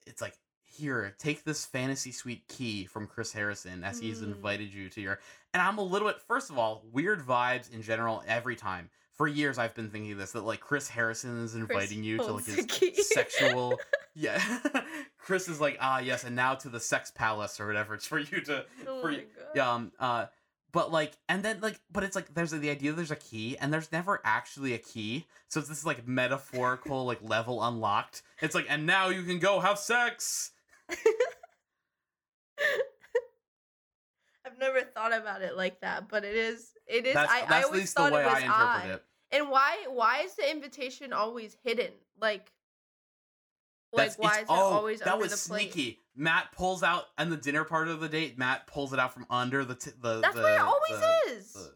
it's like. Here, take this fantasy suite key from Chris Harrison as he's invited you to your... And I'm a little bit... First of all, weird vibes in general every time. For years, I've been thinking this, that, like, Chris Harrison is inviting Chris you to, like, his key. Sexual... Yeah. Chris is like, ah, yes, and now to the sex palace or whatever. It's for you to... Oh, for my you, God. Um, uh, But, like, and then, like, but it's, like, there's the idea that there's a key, and there's never actually a key. So it's this, like, metaphorical, like, level unlocked. It's like, and now you can go have sex! I've never thought about it like that, but it is, it is, that's, I, that's I always at least thought the way it was I interpret it. And why, why is the invitation always hidden? Like, Like, that's, why is it oh, always under the plate? That was sneaky. Matt pulls out, and the dinner part of the date, Matt pulls it out from under the... T- the that's the, where it always the, is. The,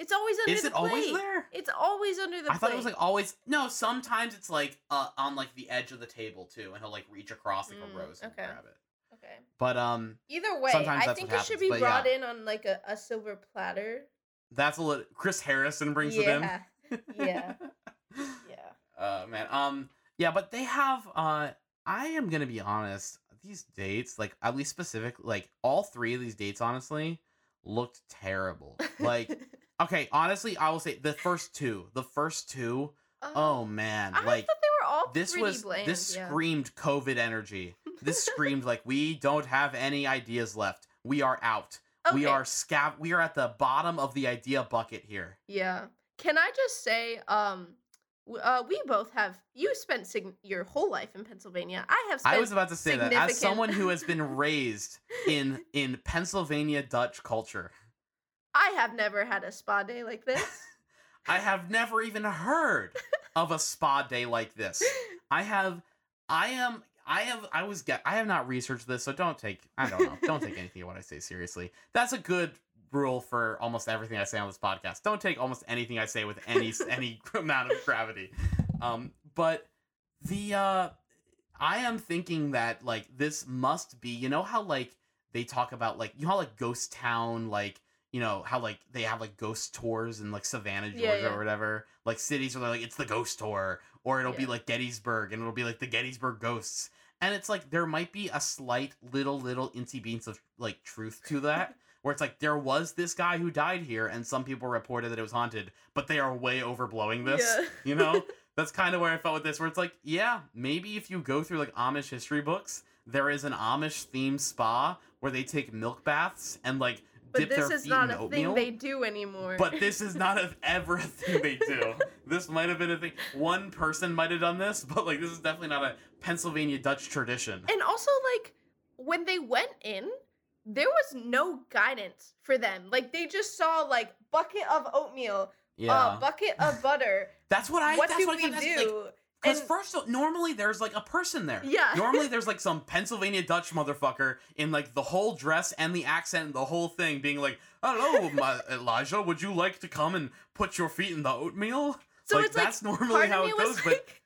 it's always under is the plate. Is it always there? It's always under the I plate. I thought it was, like, always... No, sometimes it's, like, uh, on, like, the edge of the table, too, and he'll, like, reach across, like, mm, a rose and okay. grab it. Okay. But, um... either way, I think it happens, should be but, brought yeah. in on, like, a, a silver platter. That's a little... Chris Harrison brings yeah. it in. Yeah. Yeah. Yeah. Uh, man, um... yeah, but they have, uh, I am going to be honest, these dates, like, at least specific, like, all three of these dates, honestly, looked terrible. Like, okay, honestly, I will say the first two, the first two, uh, oh, man. I like, thought they were all this was bland, This yeah. screamed COVID energy. This screamed, like, we don't have any ideas left. We are out. Okay. We are scav- We are at the bottom of the idea bucket here. Yeah. Can I just say, um... Uh, we both have. You spent sig- your whole life in Pennsylvania. I have. Spent I was about to say that as someone who has been raised in in Pennsylvania Dutch culture. I have never had a spa day like this. I have never even heard of a spa day like this. I have. I am. I have. I was. I have not researched this, so don't take. I don't know. Don't take anything of what I say seriously. That's a good rule for almost everything I say on this podcast. Don't take almost anything I say with any any amount of gravity. Um, but the uh, I am thinking that, like, this must be, you know how, like, they talk about, like, you know how, like, ghost town, like, you know how, like, they have, like, ghost tours in, like, Savannah, Georgia, yeah, yeah. or whatever, like, cities where they're like, it's the ghost tour, or it'll yeah. be like Gettysburg and it'll be like the Gettysburg ghosts, and it's like there might be a slight little little incy beans of, like, truth to that. Where it's like, there was this guy who died here, and some people reported that it was haunted, but they are way overblowing this, yeah. you know? That's kind of where I felt with this, where it's like, yeah, maybe if you go through, like, Amish history books, there is an Amish-themed spa where they take milk baths and, like, but dip their feet in oatmeal. But this is not a thing they do anymore. But this is not a, ever a thing they do. This might have been a thing. One person might have done this, but, like, this is definitely not a Pennsylvania Dutch tradition. And also, like, when they went in... there was no guidance for them. Like, they just saw, like, bucket of oatmeal, yeah. uh, bucket of butter. That's what I. What that's do what we I do? Because, like, first, normally there's, like, a person there. Yeah. Normally there's, like, some Pennsylvania Dutch motherfucker in, like, the whole dress and the accent and the whole thing, being like, "Hello, my Elijah, would you like to come and put your feet in the oatmeal?" So, like, it's that's like, normally part how of me it goes, was but. Like...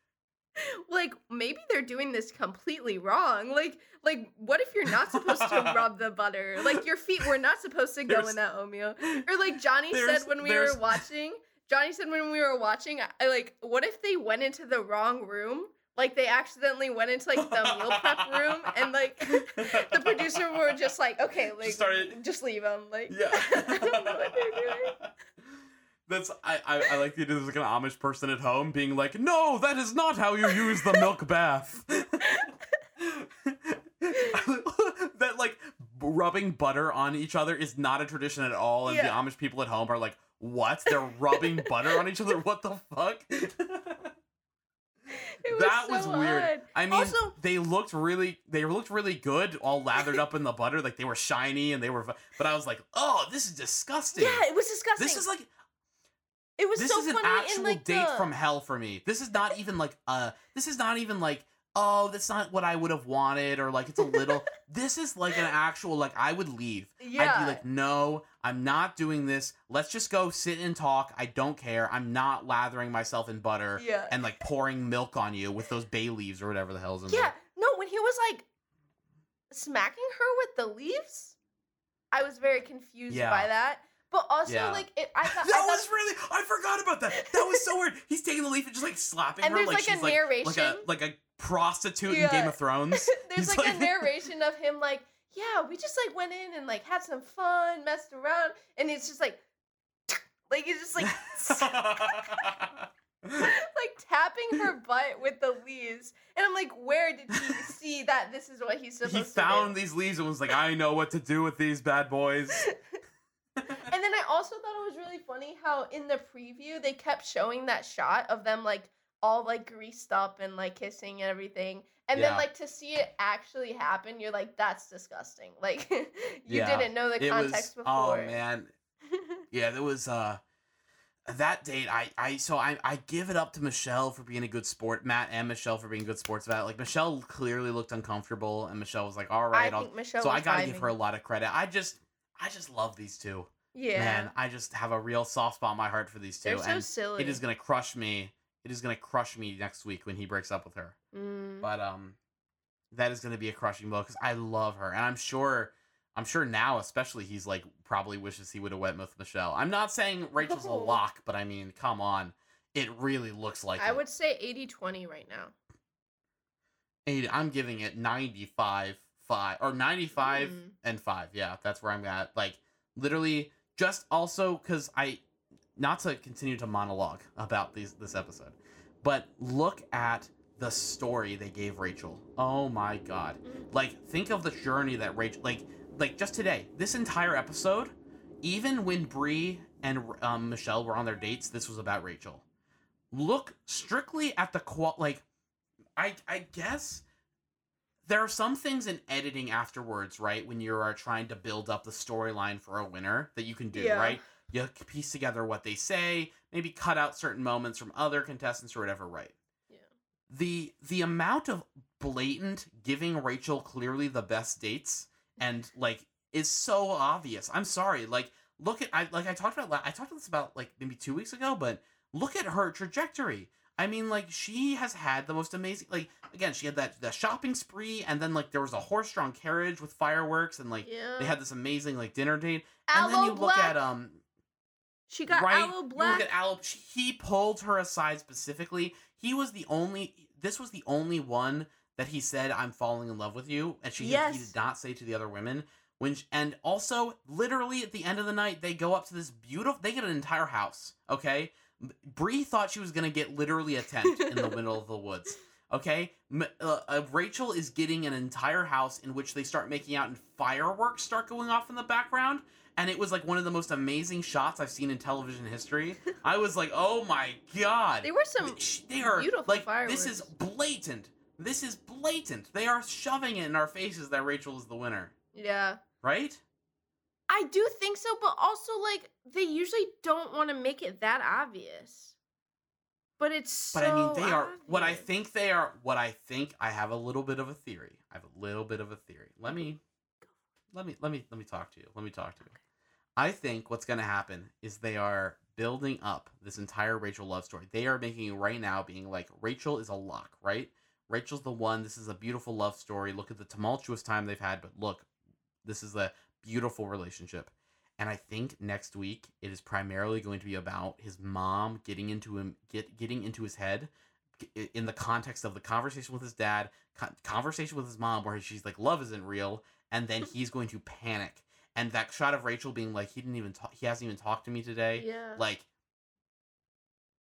like, maybe they're doing this completely wrong. Like, like what if you're not supposed to rub the butter? Like, your feet were not supposed to go there's, in that oatmeal. Or, like, Johnny said when we were watching, Johnny said when we were watching, I, like, what if they went into the wrong room? Like, they accidentally went into, like, the meal prep room, and, like, the producer were just like, okay, like, just, started, just leave them. Like, yeah. I don't know what they're doing. That's I, I I like the idea there's, like, an Amish person at home being like, no, that is not how you use the milk bath. That, like, rubbing butter on each other is not a tradition at all, and yeah. the Amish people at home are like, what? They're rubbing butter on each other? What the fuck? It was that so was weird. Odd. I mean, also, they looked really they looked really good, all lathered up in the butter, like, they were shiny and they were. But I was like, oh, this is disgusting. Yeah, it was disgusting. This is like. It was this so is funny an actual in, like, date the... from hell for me. This is not even like uh this is not even like, oh, that's not what I would have wanted, or like it's a little this is like an actual, like, I would leave. Yeah. I'd be like, no, I'm not doing this. Let's just go sit and talk. I don't care. I'm not lathering myself in butter yeah. and, like, pouring milk on you with those bay leaves or whatever the hell's in yeah. there. Yeah. No, when he was, like, smacking her with the leaves, I was very confused yeah. by that. But also, yeah. like, it, I thought... That I thought, was really... I forgot about that. That was so weird. He's taking the leaf and just, like, slapping and her. And there's, like, like she's a narration. Like, like, a, like a prostitute yeah. in Game of Thrones. there's, like, like, a narration of him, like, yeah, we just, like, went in and, like, had some fun, messed around. And it's just, like... Like, he's just, like... like, tapping her butt with the leaves. And I'm like, where did he see that this is what he's supposed he to do? He found these leaves and was like, I know what to do with these bad boys. And then I also thought it was really funny how in the preview they kept showing that shot of them like all like greased up and like kissing and everything. And yeah. then like to see it actually happen, you're like, that's disgusting. Like you yeah. didn't know the context was, before. Oh man. Yeah, there was uh that date I, I so I I give it up to Michelle for being a good sport, Matt and Michelle for being good sports about it. Like Michelle clearly looked uncomfortable and Michelle was like, all right, I I'll, think Michelle so was I gotta diving. give her a lot of credit. I just I just love these two. Yeah. Man, I just have a real soft spot in my heart for these two. They're so and silly. It is gonna crush me. It is gonna crush me next week when he breaks up with her. Mm. But um, that is gonna be a crushing blow because I love her, and I'm sure, I'm sure now especially he's like probably wishes he would have went with Michelle. I'm not saying Rachel's oh. a lock, but I mean, come on, it really looks like. I it. would say eighty twenty right now. eighty I'm giving it ninety-five five or ninety-five mm. and five. Yeah, that's where I'm at. Like literally, just also because I. Not to continue to monologue about these this episode, but look at the story they gave Rachel. Oh my God. Like, think of the journey that Rachel, like, like just today, this entire episode, even when Bree and um, Michelle were on their dates, this was about Rachel. Look strictly at the, qual- like, I I guess there are some things in editing afterwards, right? When you are trying to build up the storyline for a winner that you can do, yeah. right? You piece together what they say, maybe cut out certain moments from other contestants or whatever, right? Yeah. The the amount of blatant giving Rachel clearly the best dates and like is so obvious. I'm sorry. Like look at I like I talked about I talked about this about like maybe two weeks ago, but look at her trajectory. I mean, like she has had the most amazing like again, she had that the shopping spree and then like there was a horse-drawn carriage with fireworks and like yeah. they had this amazing like dinner date. Aloe and then you black. look at um She got right? Aloe Black. You look at Aloe. He pulled her aside specifically. He was the only. This was the only one that he said, "I'm falling in love with you," and she yes. he did not say to the other women. When she, and also, literally at the end of the night, they go up to this beautiful. They get an entire house. Okay, Bree thought she was gonna get literally a tent in the middle of the woods. Okay, uh, uh, Rachel is getting an entire house in which they start making out and fireworks start going off in the background. And it was, like, one of the most amazing shots I've seen in television history. I was like, oh, my God. There were some they are, beautiful like, fireworks. This is blatant. This is blatant. They are shoving it in our faces that Rachel is the winner. Yeah. Right? I do think so, but also, like, they usually don't want to make it that obvious. But it's so But, I mean, they obvious. are... What I think they are... What I think... I have a little bit of a theory. I have a little bit of a theory. Let me... Let me let me let me talk to you. Let me talk to you. Okay. I think what's going to happen is they are building up this entire Rachel love story. They are making it right now being like Rachel is a lock, right? Rachel's the one. This is a beautiful love story. Look at the tumultuous time they've had, but look, this is a beautiful relationship. And I think next week it is primarily going to be about his mom getting into him get getting into his head in the context of the conversation with his dad, conversation with his mom where she's like love isn't real. And then he's going to panic. And that shot of Rachel being like, he didn't even talk, he hasn't even talked to me today. Yeah. Like,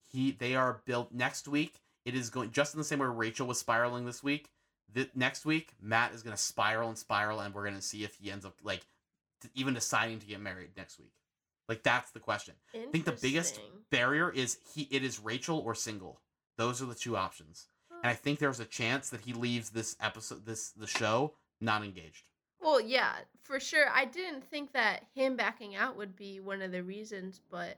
he, they are built next week. It is going just in the same way Rachel was spiraling this week. The, next week, Matt is going to spiral and spiral, and we're going to see if he ends up like t- even deciding to get married next week. Like, that's the question. I think the biggest barrier is he. It is Rachel or single. Those are the two options. Huh. And I think there's a chance that he leaves this episode, this the show, not engaged. Well, yeah, for sure. I didn't think that him backing out would be one of the reasons, but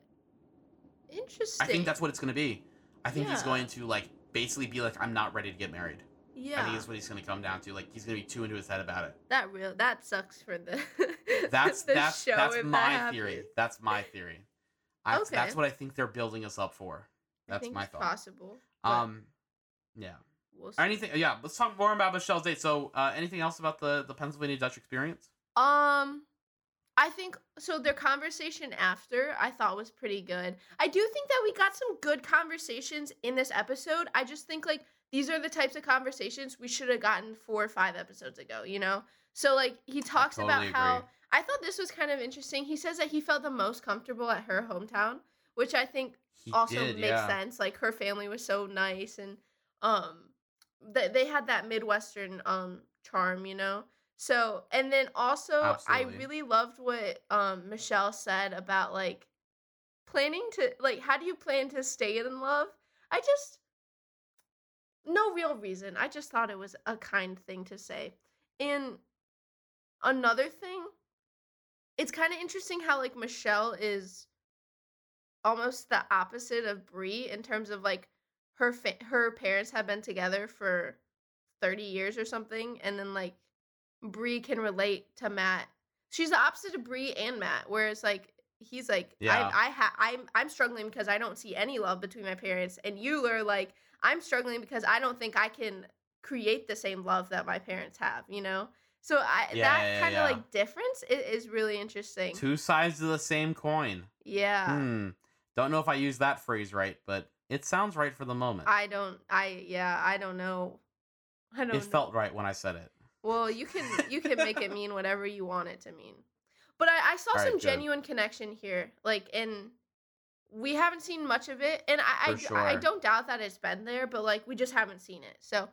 interesting. I think that's what it's going to be. I think yeah. he's going to, like, basically be like, I'm not ready to get married. Yeah. I think that's what he's going to come down to. Like, he's going to be too into his head about it. That real that sucks for the, that's, the that's, show. That's my that theory. That's my theory. I, okay. That's what I think they're building us up for. That's I think my it's thought. possible. Um, yeah. We'll anything, yeah. Let's talk more about Michelle's date. So, uh, anything else about the, the Pennsylvania Dutch experience? Um, I think so. Their conversation after I thought was pretty good. I do think that we got some good conversations in this episode. I just think like these are the types of conversations we should have gotten four or five episodes ago. You know, so like he talks totally about agree. how I thought this was kind of interesting. He says that he felt the most comfortable at her hometown, which I think he also did, makes yeah. sense. Like her family was so nice and um. They had that Midwestern um charm, you know? So, and then also, Absolutely. I really loved what um, Michelle said about, like, planning to, like, how do you plan to stay in love? I just, no real reason. I just thought it was a kind thing to say. And another thing, it's kind of interesting how, like, Michelle is almost the opposite of Bree in terms of, like, her fa- her parents have been together for thirty years or something, and then, like, Bree can relate to Matt. She's the opposite of Bree and Matt, whereas, like, he's like, yeah. I, I ha- I'm, I'm struggling because I don't see any love between my parents, and you are like, I'm struggling because I don't think I can create the same love that my parents have, you know? So I yeah, that yeah, kind of, yeah. like, difference is, is really interesting. Two sides of the same coin. Yeah. Hmm. Don't know if I used that phrase right, but it sounds right for the moment. I don't, I, yeah, I don't know. I don't It know. Felt right when I said it. Well, you can you can make it mean whatever you want it to mean. But I, I saw All some right, genuine connection here. Like, and we haven't seen much of it. And I I, sure. I don't doubt that it's been there, but, like, we just haven't seen it. So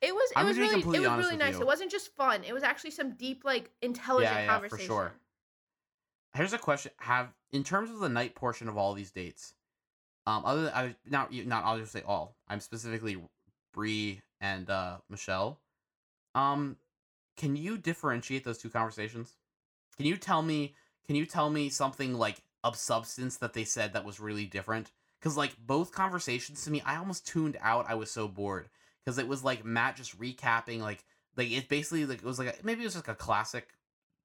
it was it was really it was really nice. You. It wasn't just fun. It was actually some deep, like, intelligent yeah, yeah, conversation. For sure. Here's a question. Have in terms of the night portion of all these dates, um other than I not not obviously all. I'm specifically Bree and uh, Michelle. Um Can you differentiate those two conversations? Can you tell me? Can you tell me something like of substance that they said that was really different? Because, like, both conversations to me, I almost tuned out. I was so bored because it was like Matt just recapping, like, like it basically like it was like a, maybe it was just like a classic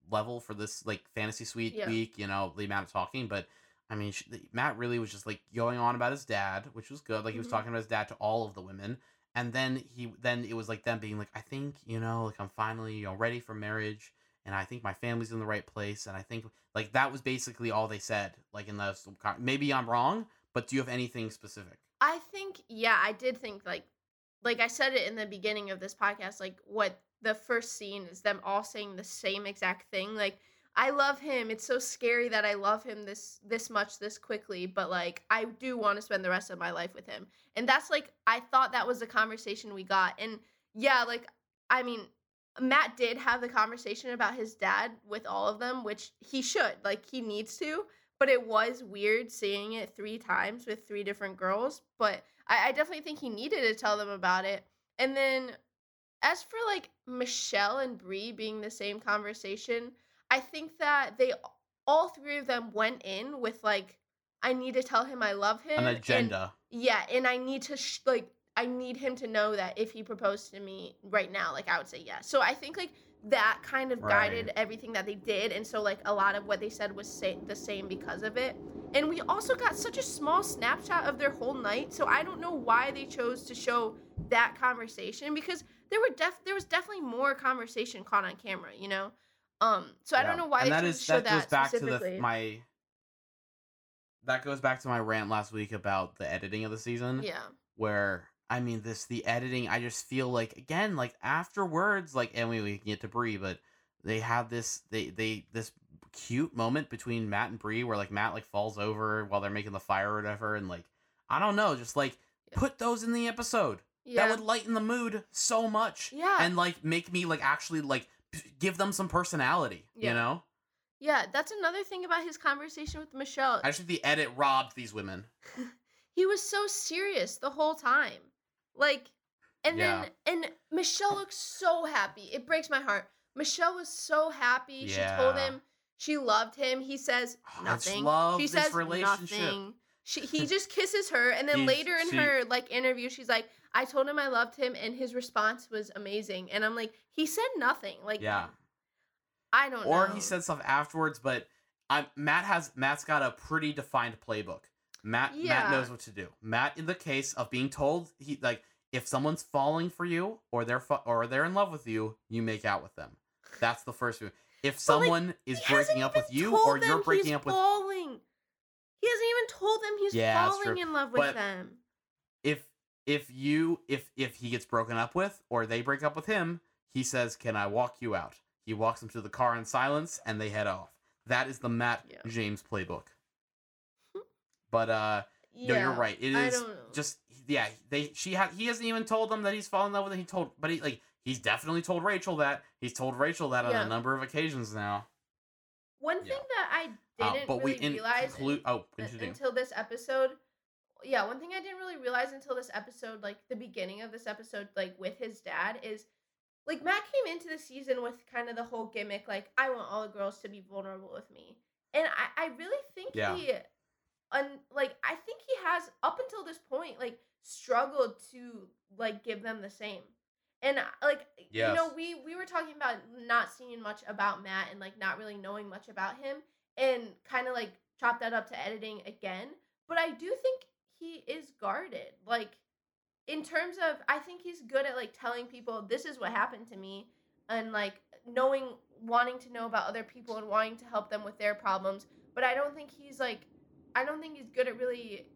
level for this like fantasy suite yeah. week, you know, the amount of talking. But I mean, she, Matt really was just like going on about his dad, which was good. Like, mm-hmm. he was talking about his dad to all of the women. And then he, then it was like them being like, I think, you know, like, I'm finally, you know, ready for marriage, and I think my family's in the right place, and I think, like, that was basically all they said. Like, unless maybe I'm wrong, but do you have anything specific? I think, yeah, I did think like, like I said it in the beginning of this podcast, like, what the first scene is them all saying the same exact thing. Like, I love him. It's so scary that I love him this this much this quickly, but, like, I do want to spend the rest of my life with him. And that's, like, I thought that was the conversation we got. And, yeah, like, I mean, Matt did have the conversation about his dad with all of them, which he should. Like, he needs to. But it was weird seeing it three times with three different girls. But I, I definitely think he needed to tell them about it. And then as for, like, Michelle and Bree being the same conversation, I think that they, all three of them went in with, like, I need to tell him I love him. An agenda. And, yeah, and I need to, sh- like, I need him to know that if he proposed to me right now, like, I would say yes. So I think, like, that kind of right. guided everything that they did. And so, like, a lot of what they said was say- the same because of it. And we also got such a small snapshot of their whole night. So I don't know why they chose to show that conversation, because there were def- there was definitely more conversation caught on camera, you know? Um, so I yeah. don't know why and that is that, that goes back to the, my that goes back to my rant last week about the editing of the season. Yeah, where I mean this the editing. I just feel like again like afterwards like and we, we can get to Bree, but they have this they they this cute moment between Matt and Bree where like Matt like falls over while they're making the fire or whatever, and like I don't know, just like yeah. put those in the episode. Yeah. That would lighten the mood so much. Yeah, and like make me like actually like. Give them some personality, yeah. you know? Yeah, that's another thing about his conversation with Michelle. I think the edit robbed these women. He was so serious the whole time. Like, and yeah. then, and Michelle looks so happy. It breaks my heart. Michelle was so happy. Yeah. She told him she loved him. He says nothing. Oh, I love she this says relationship. Nothing. She, he just kisses her, and then He's, later in she, her, like, interview, she's like, I told him I loved him, and his response was amazing. And I'm like, he said nothing. Like, yeah. I don't or know. Or he said stuff afterwards, but I'm, Matt has, Matt's got a pretty defined playbook. Matt yeah. Matt knows what to do. Matt, in the case of being told, he like, if someone's falling for you, or they're fu- or they're in love with you, you make out with them. That's the first move. If someone like, is breaking up with you, or you're breaking up with... Falling. He hasn't even told them he's yeah, falling in love with but them. If if you if if he gets broken up with or they break up with him, he says, "Can I walk you out?" He walks them to the car in silence, and they head off. That is the Matt yeah. James playbook. But uh, yeah, no, you're right. It is just yeah, they she had he hasn't even told them that he's fallen in love with him. He told, but he like he's definitely told Rachel that. He's told Rachel that yeah. on a number of occasions now. One thing yeah. that I didn't uh, really realize inclu- oh, until this episode, yeah, one thing I didn't really realize until this episode, like the beginning of this episode, like with his dad, is like Matt came into the season with kind of the whole gimmick, like I want all the girls to be vulnerable with me, and I, I really think yeah. he, un- like I think he has up until this point, like struggled to like give them the same. And, like, yes. you know, we, we were talking about not seeing much about Matt and, like, not really knowing much about him and kind of, like, chop that up to editing again. But I do think he is guarded. Like, in terms of, I think he's good at, like, telling people, this is what happened to me. And, like, knowing, wanting to know about other people and wanting to help them with their problems. But I don't think he's, like, I don't think he's good at really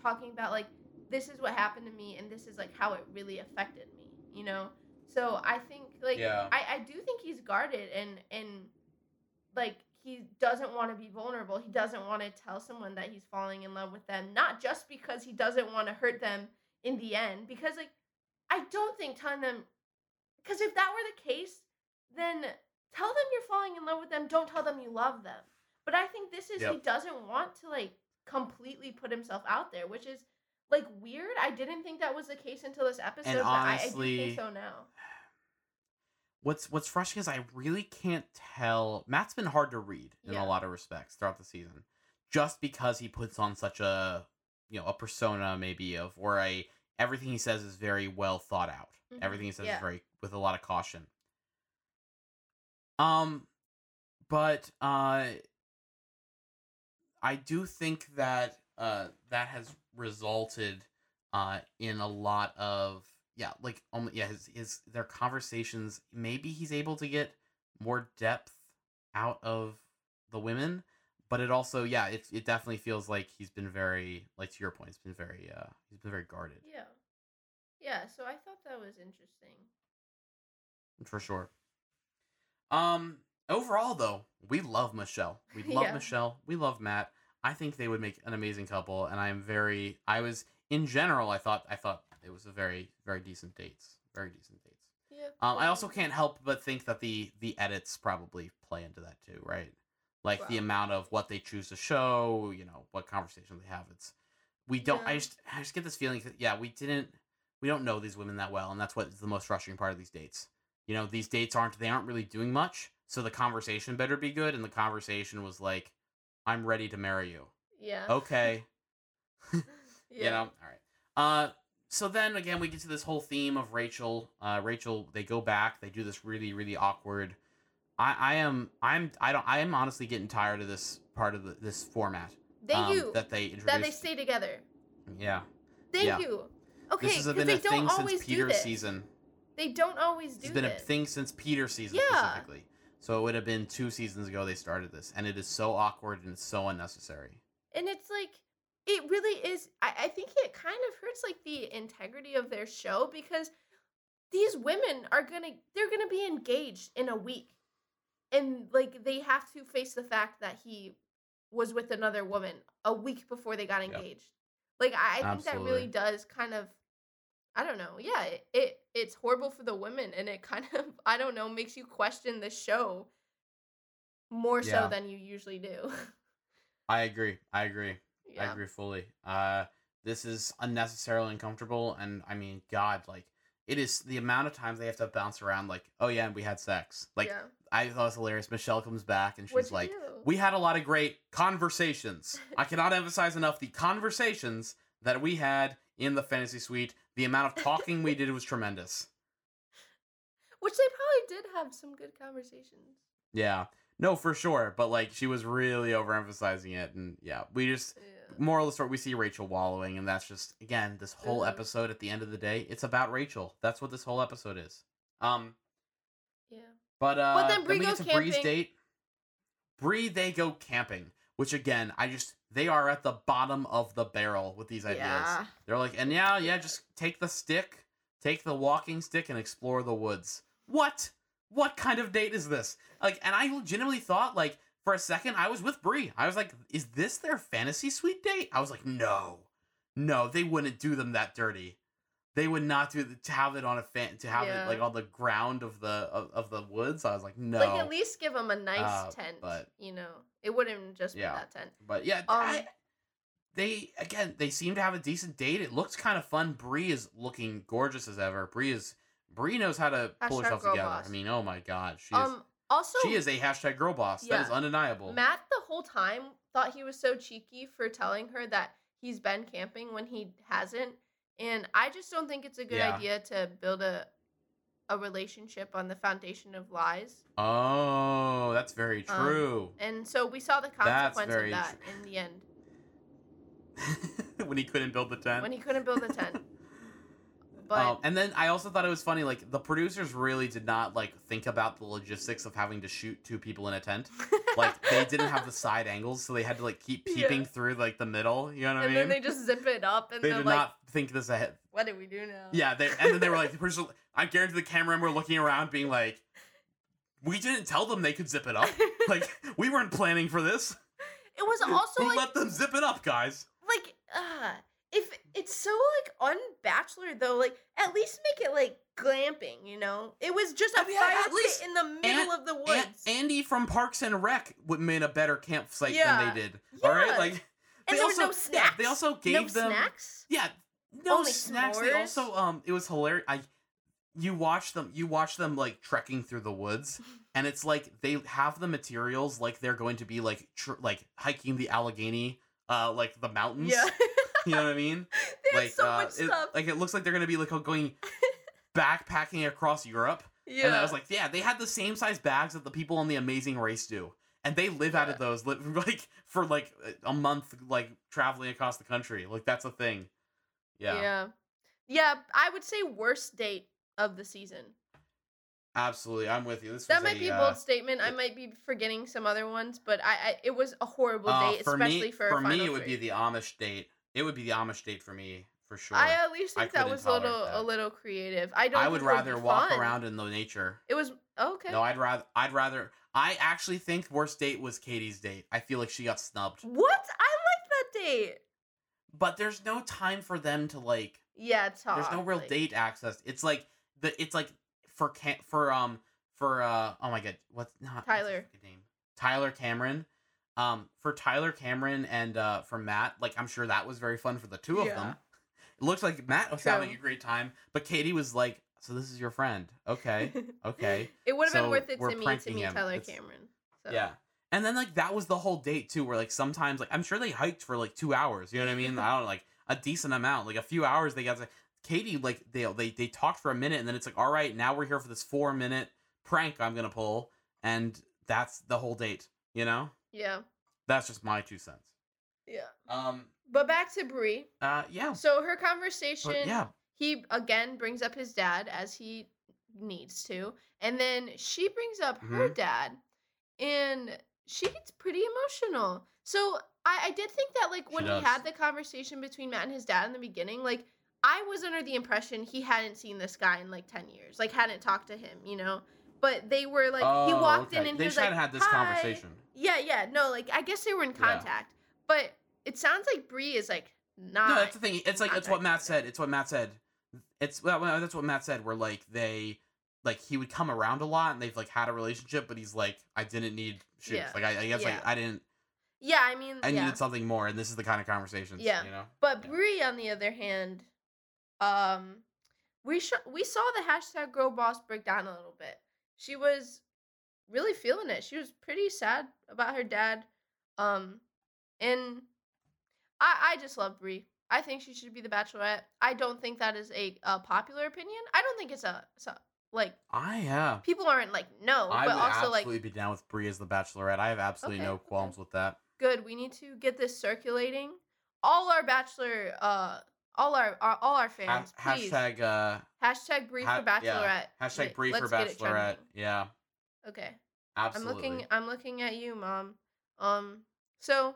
talking about, like, this is what happened to me and this is, like, how it really affected me. You know, so I think like yeah. I, I do think he's guarded and and like he doesn't want to be vulnerable. He doesn't want to tell someone that he's falling in love with them, not just because he doesn't want to hurt them in the end, because like I don't think telling them, because if that were the case, then tell them you're falling in love with them. Don't tell them you love them. But I think this is yep. he doesn't want to like completely put himself out there, which is like, weird. I didn't think that was the case until this episode, and but honestly, I, I do think so now. What's what's frustrating is I really can't tell. Matt's been hard to read in yeah. a lot of respects throughout the season, just because he puts on such a, you know, a persona maybe of where I, everything he says is very well thought out. Mm-hmm. Everything he says yeah. is very, with a lot of caution. Um, but uh, I do think that uh that has resulted uh in a lot of yeah like um, yeah his, his their conversations. Maybe he's able to get more depth out of the women, but it also yeah it it definitely feels like he's been very, like to your point, it's been very uh he's been very guarded. Yeah yeah so I thought that was interesting for sure. Um overall though, we love Michelle, we love yeah. Michelle, we love Matt. I think they would make an amazing couple, and I'm very, I was, in general, I thought I thought it was a very, very decent dates. Very decent dates. Yeah. Um, I also can't help but think that the, the edits probably play into that too, right? Like, wow. the amount of what they choose to show, you know, what conversations they have. It's, we don't, yeah. I just I just get this feeling that, yeah, we didn't, we don't know these women that well, and that's what's the most frustrating part of these dates. You know, these dates aren't, they aren't really doing much, so the conversation better be good, and the conversation was like, I'm ready to marry you. Yeah. Okay. yeah. You know? All right. Uh, so then, again, we get to this whole theme of Rachel. Uh, Rachel, they go back. They do this really, really awkward. I, I am, I'm, I don't, I am honestly getting tired of this part of the, this format. Thank um, you. That they introduced. That they stay together. Yeah. Thank yeah. you. Okay, because they a don't always do this. Season. They don't always do this. It's been this. a thing since Peter's season yeah. specifically. So it would have been two seasons ago they started this, and it is so awkward and it's so unnecessary. And it's like, it really is, I, I think it kind of hurts like the integrity of their show, because these women are gonna, they're gonna be engaged in a week. And like, they have to face the fact that he was with another woman a week before they got engaged. Yep. Like, I, I think Absolutely. that really does kind of, I don't know. Yeah, it, it it's horrible for the women, and it kind of, I don't know, makes you question the show more yeah. so than you usually do. I agree. I agree. Yeah. I agree fully. Uh, this is unnecessarily uncomfortable, and I mean, God, like, it is the amount of times they have to bounce around. Like, oh yeah, and we had sex. Like, yeah. I thought it was hilarious. Michelle comes back, and she's What'd like, "We had a lot of great conversations." I cannot emphasize enough the conversations that we had in the fantasy suite. The amount of talking we did was tremendous. Which they probably did have some good conversations. Yeah. No, for sure. But, like, she was really overemphasizing it. And, yeah, we just, yeah. moral of the story, we see Rachel wallowing. And that's just, again, this whole mm-hmm. episode at the end of the day, it's about Rachel. That's what this whole episode is. Um, yeah. But, uh, but then, Bree then we get to Bree's date. Bree, they go camping. Which, again, I just... They are at the bottom of the barrel with these ideas. Yeah. They're like, and now, yeah, just take the stick, take the walking stick, and explore the woods. What? What kind of date is this? Like, and I legitimately thought, like, for a second, I was with Bree. I was like, is this their fantasy suite date? I was like, no. No, they wouldn't do them that dirty. They would not do the, to have it on a fan to have yeah. it like on the ground of the of, of the woods. I was like, no. Like at least give them a nice uh, tent, but, you know. It wouldn't just yeah. be that tent. But yeah, um, I, they again they seem to have a decent date. It looks kind of fun. Bree is looking gorgeous as ever. Bree is Bree knows how to pull herself together. Boss. I mean, oh my god, she um, is also she is a hashtag girl boss. Yeah. That is undeniable. Matt the whole time thought he was so cheeky for telling her that he's been camping when he hasn't. And I just don't think it's a good yeah. idea to build a a relationship on the foundation of lies. Oh, that's very true. Um, and so we saw the consequence of that tr- in the end. When he couldn't build the tent. When he couldn't build the tent. But um, and then I also thought it was funny, like, the producers really did not, like, think about the logistics of having to shoot two people in a tent. Like, they didn't have the side angles, so they had to, like, keep peeping yeah. through, like, the middle, you know what and I mean? And then they just zip it up, and they they're like... They did not think this ahead. What do we do now? Yeah, they, and then they were like, the producer, I guarantee the cameramen were looking around being like, we didn't tell them they could zip it up. Like, we weren't planning for this. It was also, we like... let them zip it up, guys. Like, uh... If it's so like unbachelor though, like at least make it like glamping, you know. It was just a I mean, fire pit in the middle An- of the woods. An- Andy from Parks and Rec would made a better campsite yeah. than they did. Yeah. All right, like they and there also were no snacks. Yeah, they also gave no them snacks. Yeah, no Only snacks. S'mores. They also um, it was hilarious. I you watch them, you watch them like trekking through the woods, and it's like they have the materials like they're going to be like tr- like hiking the Allegheny, uh, like the mountains. Yeah. You know what I mean? They like, so uh, much it, stuff. Like, it looks like they're going to be, like, going backpacking across Europe. Yeah. And I was like, yeah, they had the same size bags that the people on The Amazing Race do. And they live yeah. out of those, like, for, like, a month, like, traveling across the country. Like, that's a thing. Yeah. Yeah. Yeah, I would say worst date of the season. Absolutely. I'm with you. This that was might a, be a bold uh, statement. It, I might be forgetting some other ones, but I, I it was a horrible uh, date, for especially me, for For me, it three. would be the Amish date. It would be the Amish date for me, for sure. I at least think I that was a little, that. a little creative. I don't. I would rather walk around in the nature. It was okay. No, I'd rather. I'd rather. I actually think worst date was Katie's date. I feel like she got snubbed. What? I liked that date. But there's no time for them to like. Yeah, talk. There's no real like, date access. It's like the. It's like for can for um for uh oh my god what's not Tyler what's name Tyler Cameron. Um, for Tyler Cameron and uh, for Matt, like, I'm sure that was very fun for the two of yeah. them. It looks like Matt was True. having a great time, but Katie was like, so this is your friend. Okay. Okay. It would have so been worth it to me to meet him. Tyler it's, Cameron. So. Yeah. And then, like, that was the whole date, too, where, like, sometimes, like, I'm sure they hiked for, like, two hours. You know what I mean? I don't know, like, a decent amount. Like, a few hours they got to... Katie, like, they, they, they talked for a minute, and then it's like, all right, now we're here for this four-minute prank I'm going to pull, and that's the whole date, you know? Yeah. That's just my two cents. Yeah. Um. But back to Bree. Uh. Yeah. So her conversation. But yeah. He again brings up his dad as he needs to, and then she brings up mm-hmm. her dad, and she gets pretty emotional. So I, I did think that like when he had the conversation between Matt and his dad in the beginning, like I was under the impression he hadn't seen this guy in like ten years, like hadn't talked to him, you know. But they were like oh, he walked okay. in and they he was like, had this Hi. conversation. Yeah, yeah, no, like, I guess they were in contact, yeah. but it sounds like Bree is, like, not... No, that's the thing, it's, like, it's what Matt said, it's what Matt said, it's, well, that's what Matt said, where, like, they, like, he would come around a lot, and they've, like, had a relationship, but he's, like, I didn't need shoes, yeah. like, I, I guess, yeah. like, I didn't... Yeah, I mean, I yeah. needed something more, and this is the kind of conversations, yeah. you know? But yeah. Bree, on the other hand, um, we sh- we saw the hashtag girl boss break down a little bit. She was... really feeling it. She was pretty sad about her dad. Um, and I I just love Bree. I think she should be the Bachelorette. I don't think that is a, a popular opinion. I don't think it's a, it's a like I have people aren't like no, I but would also absolutely like absolutely be down with Bree as the Bachelorette. I have absolutely okay, no qualms okay. with that. Good. We need to get this circulating. All our Bachelor uh all our, our all our fans, ha- please. Hashtag uh hashtag Bree ha- for Bachelorette. Yeah. Hashtag Wait, Bree for Bachelorette. Yeah. Okay. Absolutely. I'm looking I'm looking at you, Mom. Um so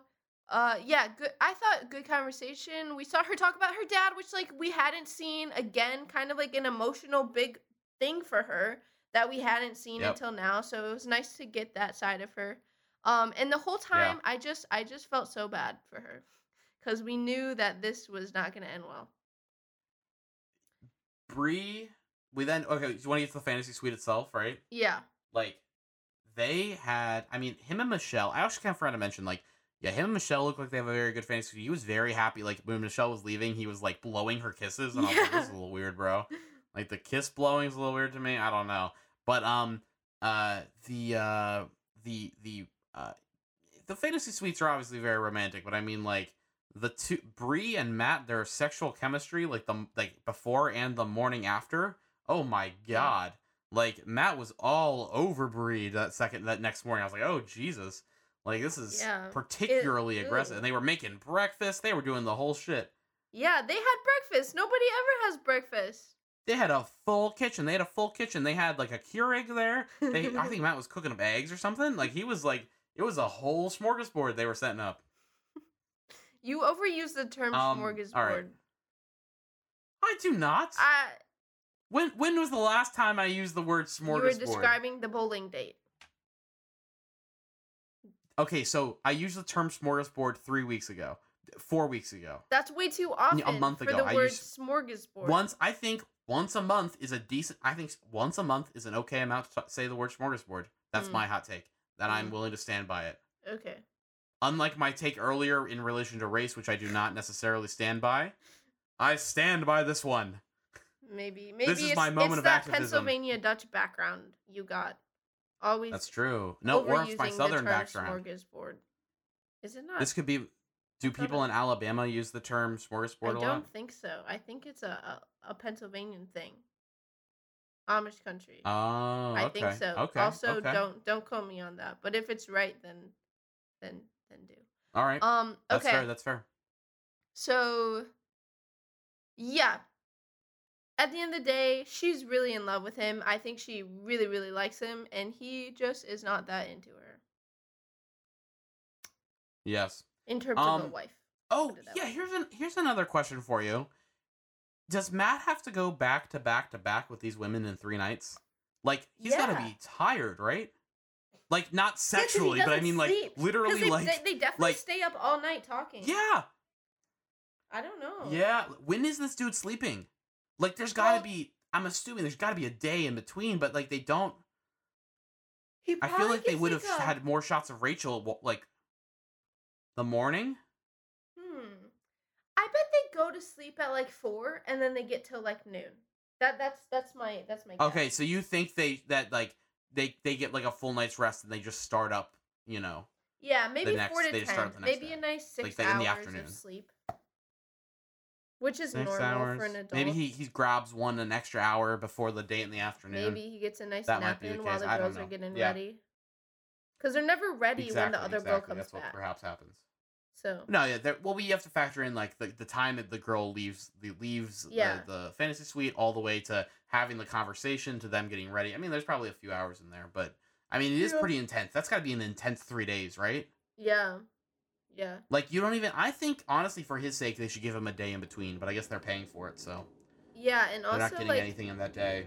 uh yeah, good I thought good conversation. We saw her talk about her dad, which like we hadn't seen again, kind of like an emotional big thing for her that we hadn't seen yep. until now. So it was nice to get that side of her. Um and the whole time yeah. I just I just felt so bad for her because we knew that this was not going to end well. Bree, we then, okay, you want to get to the fantasy suite itself, right? Yeah. Like, they had, I mean, him and Michelle, I actually kind of forgot to mention, like, yeah, him and Michelle look like they have a very good fantasy suite. He was very happy. Like, when Michelle was leaving, he was, like, blowing her kisses. And yeah. I was like, this is a little weird, bro. Like, the kiss blowing is a little weird to me. I don't know. But, um, uh, the, uh, the, the, uh, the fantasy suites are obviously very romantic, but I mean, like, the two, Bree and Matt, their sexual chemistry, like, the, like, before and the morning after, oh my God. Like, Matt was all over Bree that second, that next morning. I was like, oh, Jesus. Like, this is yeah. particularly it, aggressive. Ooh. And they were making breakfast. They were doing the whole shit. Yeah, they had breakfast. Nobody ever has breakfast. They had a full kitchen. They had a full kitchen. They had, like, a Keurig there. They, I think Matt was cooking up eggs or something. Like, he was, like, it was a whole smorgasbord they were setting up. You overuse the term um, smorgasbord. All right. I do not. I... When, when was the last time I used the word smorgasbord? You were describing the bowling date. Okay, so I used the term smorgasbord three weeks ago. Four weeks ago. That's way too often. A month ago. For the I word used, smorgasbord. Once, I think once a month is a decent... I think once a month is an okay amount to t- say the word smorgasbord. That's mm. my hot take. That mm. I'm willing to stand by it. Okay. Unlike my take earlier in relation to race, which I do not necessarily stand by, I stand by this one. Maybe. Maybe this is it's, my moment it's of that activism. Pennsylvania Dutch background you got. Always That's true. No, or it's my southern background. Smorgasbord. Is it not? This could be... Do people in Alabama use the term smorgasbord a lot? I don't think so. I think it's a, a, a Pennsylvanian thing. Amish country. Oh, okay. I think so. Okay. Also, okay. don't don't quote me on that. But if it's right, then then then do. All right. Um. Okay. That's fair. That's fair. So, yeah. At the end of the day, she's really in love with him. I think she really, really likes him, and he just is not that into her. Yes. In terms um, of a wife. Oh, yeah, way. here's an here's another question for you. Does Matt have to go back to back to back with these women in three nights? Like, he's yeah. got to be tired, right? Like, not sexually, yeah, but I mean, like, sleep. literally, they, like... They definitely like, stay up all night talking. Yeah! I don't know. Yeah, when is this dude sleeping? Like, there's got to well, be... I'm assuming there's got to be a day in between, but, like, they don't... He I feel like they would have had more shots of Rachel, like... The morning? Hmm. I bet they go to sleep at like four and then they get till like noon. That that's that's my that's my guess. Okay, so you think they that like they, they get like a full night's rest and they just start up, you know. Yeah, maybe next, four to ten. Start maybe day. a nice six like, hours in the afternoon. Of sleep. Which is six normal hours. For an adult. Maybe he, he grabs one an extra hour before the date in the afternoon. Maybe he gets a nice that nap in while the girls are getting yeah. ready. Because they're never ready exactly, when the other exactly. girl comes That's back. That's what perhaps happens. So no, yeah. There, well, we have to factor in like the, the time that the girl leaves the leaves yeah. the, the fantasy suite all the way to having the conversation to them getting ready. I mean, there's probably a few hours in there, but I mean, it yeah. is pretty intense. That's got to be an intense three days, right? Yeah, yeah. Like you don't even. I think honestly, for his sake, they should give him a day in between. But I guess they're paying for it, so yeah, and also they're not getting like, anything in that day.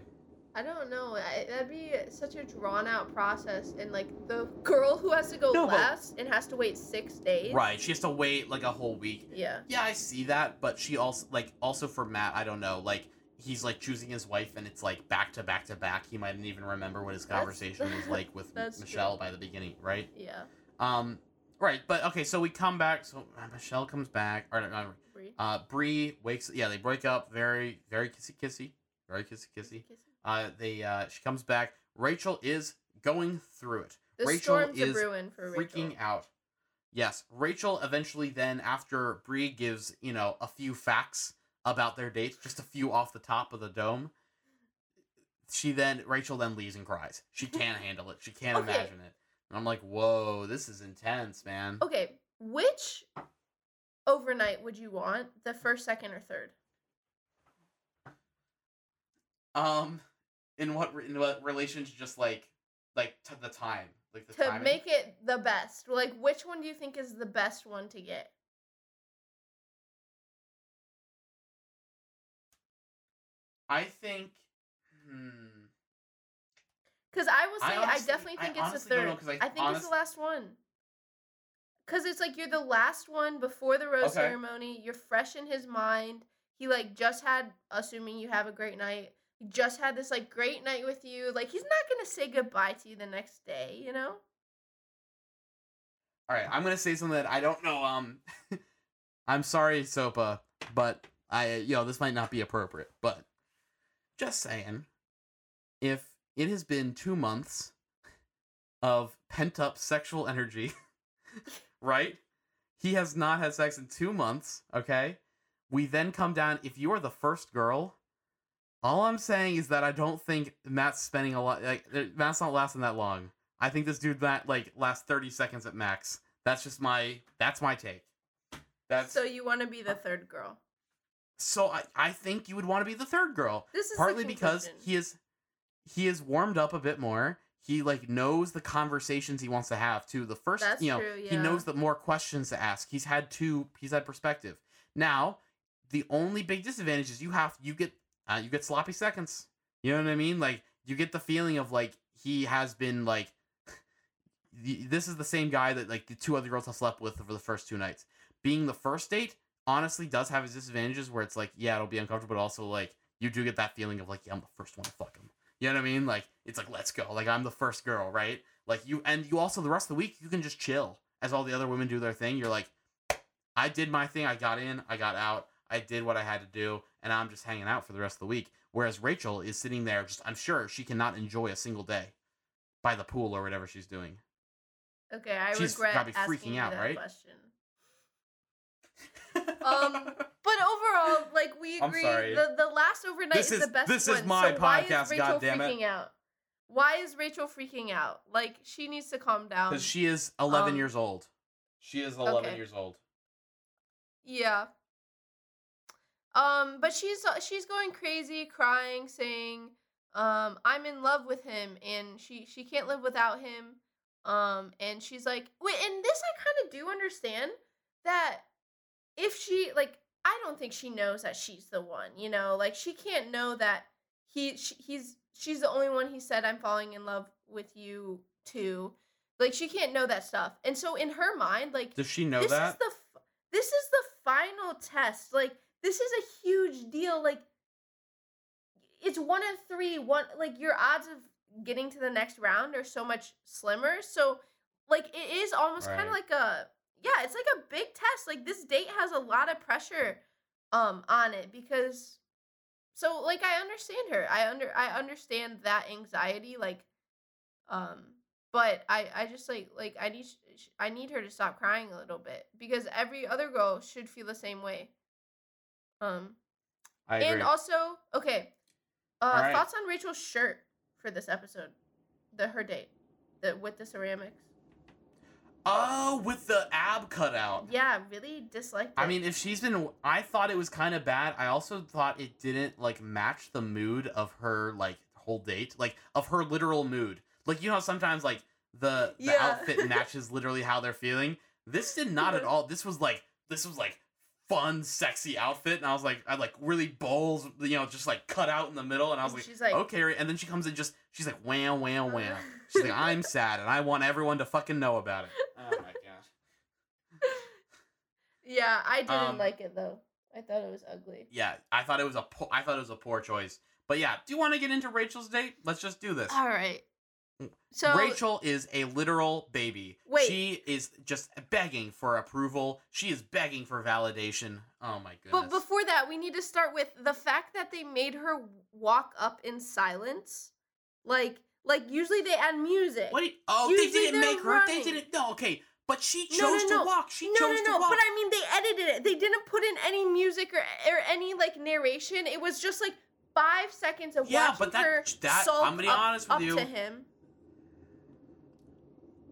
I don't know. I, that'd be such a drawn-out process. And, like, the girl who has to go no, last and has to wait six days. Right. She has to wait, like, a whole week. Yeah. Yeah, I see that. But she also, like, also for Matt, I don't know. Like, he's, like, choosing his wife, and it's, like, back to back to back. He mightn't even remember what his conversation that's, was like with Michelle true. by the beginning, right? Yeah. Um. Right. But, okay, so we come back. So Michelle comes back. Or, no, Bree. Uh, Bree wakes. Yeah, they break up. Very, very kissy-kissy. Very kissy-kissy. Uh, they uh, she comes back. Rachel is going through it. The Rachel storm's is a brewing for Rachel. Freaking out. Yes, Rachel eventually then after Bree gives you know a few facts about their dates, just a few off the top of the dome. She then Rachel then leaves and cries. She can't handle it. She can't okay. imagine it. And I'm like, whoa, this is intense, man. Okay, which overnight would you want? The first, second, or third? Um. In what in what relation to just like like to the time like the to timing? Make it the best. Like which one do you think is the best one to get? I think. Hmm. Because I was saying I, honestly, I definitely think I it's the third. I, I think honest, it's the last one. Because it's like you're the last one before the rose okay. ceremony. You're fresh in his mind. He, like, just had, assuming you have a great night, just had this, like, great night with you. Like, he's not going to say goodbye to you the next day, you know? All right, I'm going to say something that I don't know. Um, I'm sorry, Sopa, but I, you know, this might not be appropriate, but just saying, if it has been two months of pent-up sexual energy, right? He has not had sex in two months, okay? We then come down, if you are the first girl, all I'm saying is that I don't think Matt's spending a lot, like, Matt's not lasting that long. I think this dude, that like, lasts thirty seconds at max. That's just my, that's my take. That's So you want to be the third girl? So I, I think you would want to be the third girl. This is partly because he is, he is warmed up a bit more. He, like, knows the conversations he wants to have, too. The first, that's you know, true, yeah. He knows the more questions to ask. He's had two, he's had perspective. Now, the only big disadvantage is you have, you get, uh, you get sloppy seconds. You know what I mean? Like, you get the feeling of, like, he has been, like, this is the same guy that, like, the two other girls have slept with for the first two nights. Being the first date, honestly, does have its disadvantages where it's, like, yeah, it'll be uncomfortable, but also, like, you do get that feeling of, like, yeah, I'm the first one to fuck him. You know what I mean? Like, it's like, let's go. Like, I'm the first girl, right? Like, you, and you also, the rest of the week, you can just chill as all the other women do their thing. You're like, I did my thing. I got in. I got out. I did what I had to do. And I'm just hanging out for the rest of the week. Whereas Rachel is sitting there, just, I'm sure she cannot enjoy a single day by the pool or whatever she's doing. Okay, I she's regret gotta be asking freaking you out, that right? question. um, but overall, like, we agree, the, the last overnight this is the best this one. This is my so podcast, goddammit. Out? Why is Rachel freaking out? Like, she needs to calm down. Because she is eleven um, years old. She is eleven okay. years old. Yeah. Um, but she's she's going crazy, crying, saying, um, I'm in love with him, and she, she can't live without him. Um, and she's like, wait, and this I kind of do understand, that if she, like, I don't think she knows that she's the one, you know? Like, she can't know that he, she, he's, she's the only one he said, I'm falling in love with you, too. Like, she can't know that stuff. And so, in her mind, like... Does she know this that? Is the, this is the final test. Like, this is a huge deal. Like, it's one of three. One, like, your odds of getting to the next round are so much slimmer. So, like, it is almost right. kind of like a... Yeah, it's like a big test. Like, this date has a lot of pressure um, on it because... So, like, I understand her. I under I understand that anxiety, like... um, But I, I just, like, like I need I need her to stop crying a little bit because every other girl should feel the same way. Um, I agree. And also, okay, uh, right. thoughts on Rachel's shirt for this episode, the her date the with the ceramics. Oh, with the ab cutout. Yeah, really disliked it. I mean, if she's been... I thought it was kind of bad. I also thought it didn't, like, match the mood of her, like, whole date. Like, of her literal mood. Like, you know how sometimes, like, the, the yeah. outfit matches literally how they're feeling? This did not at all. This was, like, this was, like, fun, sexy outfit. And I was, like, I, like, really bowls, you know, just, like, cut out in the middle. And I was, and like, she's like, okay. And then she comes in just... She's like, wham, wham, wham. She's like, I'm sad, and I want everyone to fucking know about it. Oh, my gosh. Yeah, I didn't um, like it, though. I thought it was ugly. Yeah, I thought it was a po- I thought it was a poor choice. But, yeah, do you want to get into Rachel's date? Let's just do this. All right. So Rachel is a literal baby. Wait. She is just begging for approval. She is begging for validation. Oh, my goodness. But before that, we need to start with the fact that they made her walk up in silence. Like, like usually they add music. What? You, oh, usually they didn't make her. Running. They didn't. No, okay. But she chose no, no, no. to walk. She no, chose no, no. to walk. But I mean, they edited it. They didn't put in any music or or any like narration. It was just like five seconds of yeah, watching but that, her that, sulk I'm gonna be honest up, with you. up to him.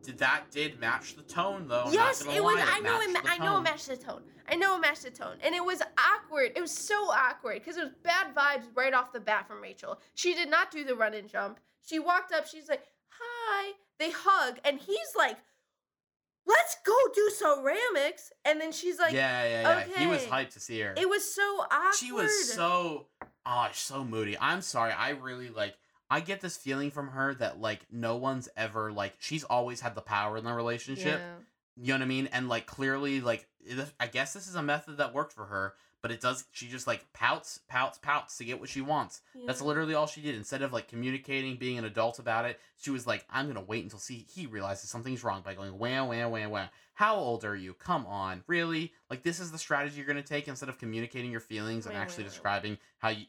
Did that did match the tone though? Yes, it was. Lie. I it know. It, I know it matched the tone. I know it matched the tone, and it was awkward. It was so awkward because it was bad vibes right off the bat from Rachel. She did not do the run and jump. She walked up. She's like, "Hi." They hug, and he's like, "Let's go do ceramics." And then she's like, "Yeah, yeah, yeah." Okay. He was hyped to see her. It was so awkward. She was so, oh, so moody. I'm sorry. I really like. I get this feeling from her that, like, no one's ever, like, she's always had the power in the relationship. Yeah. You know what I mean? And, like, clearly, like, I guess this is a method that worked for her, but it does, she just, like, pouts, pouts, pouts to get what she wants. Yeah. That's literally all she did. Instead of, like, communicating, being an adult about it, she was like, I'm going to wait until see, he realizes something's wrong by going, wah, wah, wah, wah. How old are you? Come on. Really? Like, this is the strategy you're going to take instead of communicating your feelings and wait, actually wait, describing wait. how you...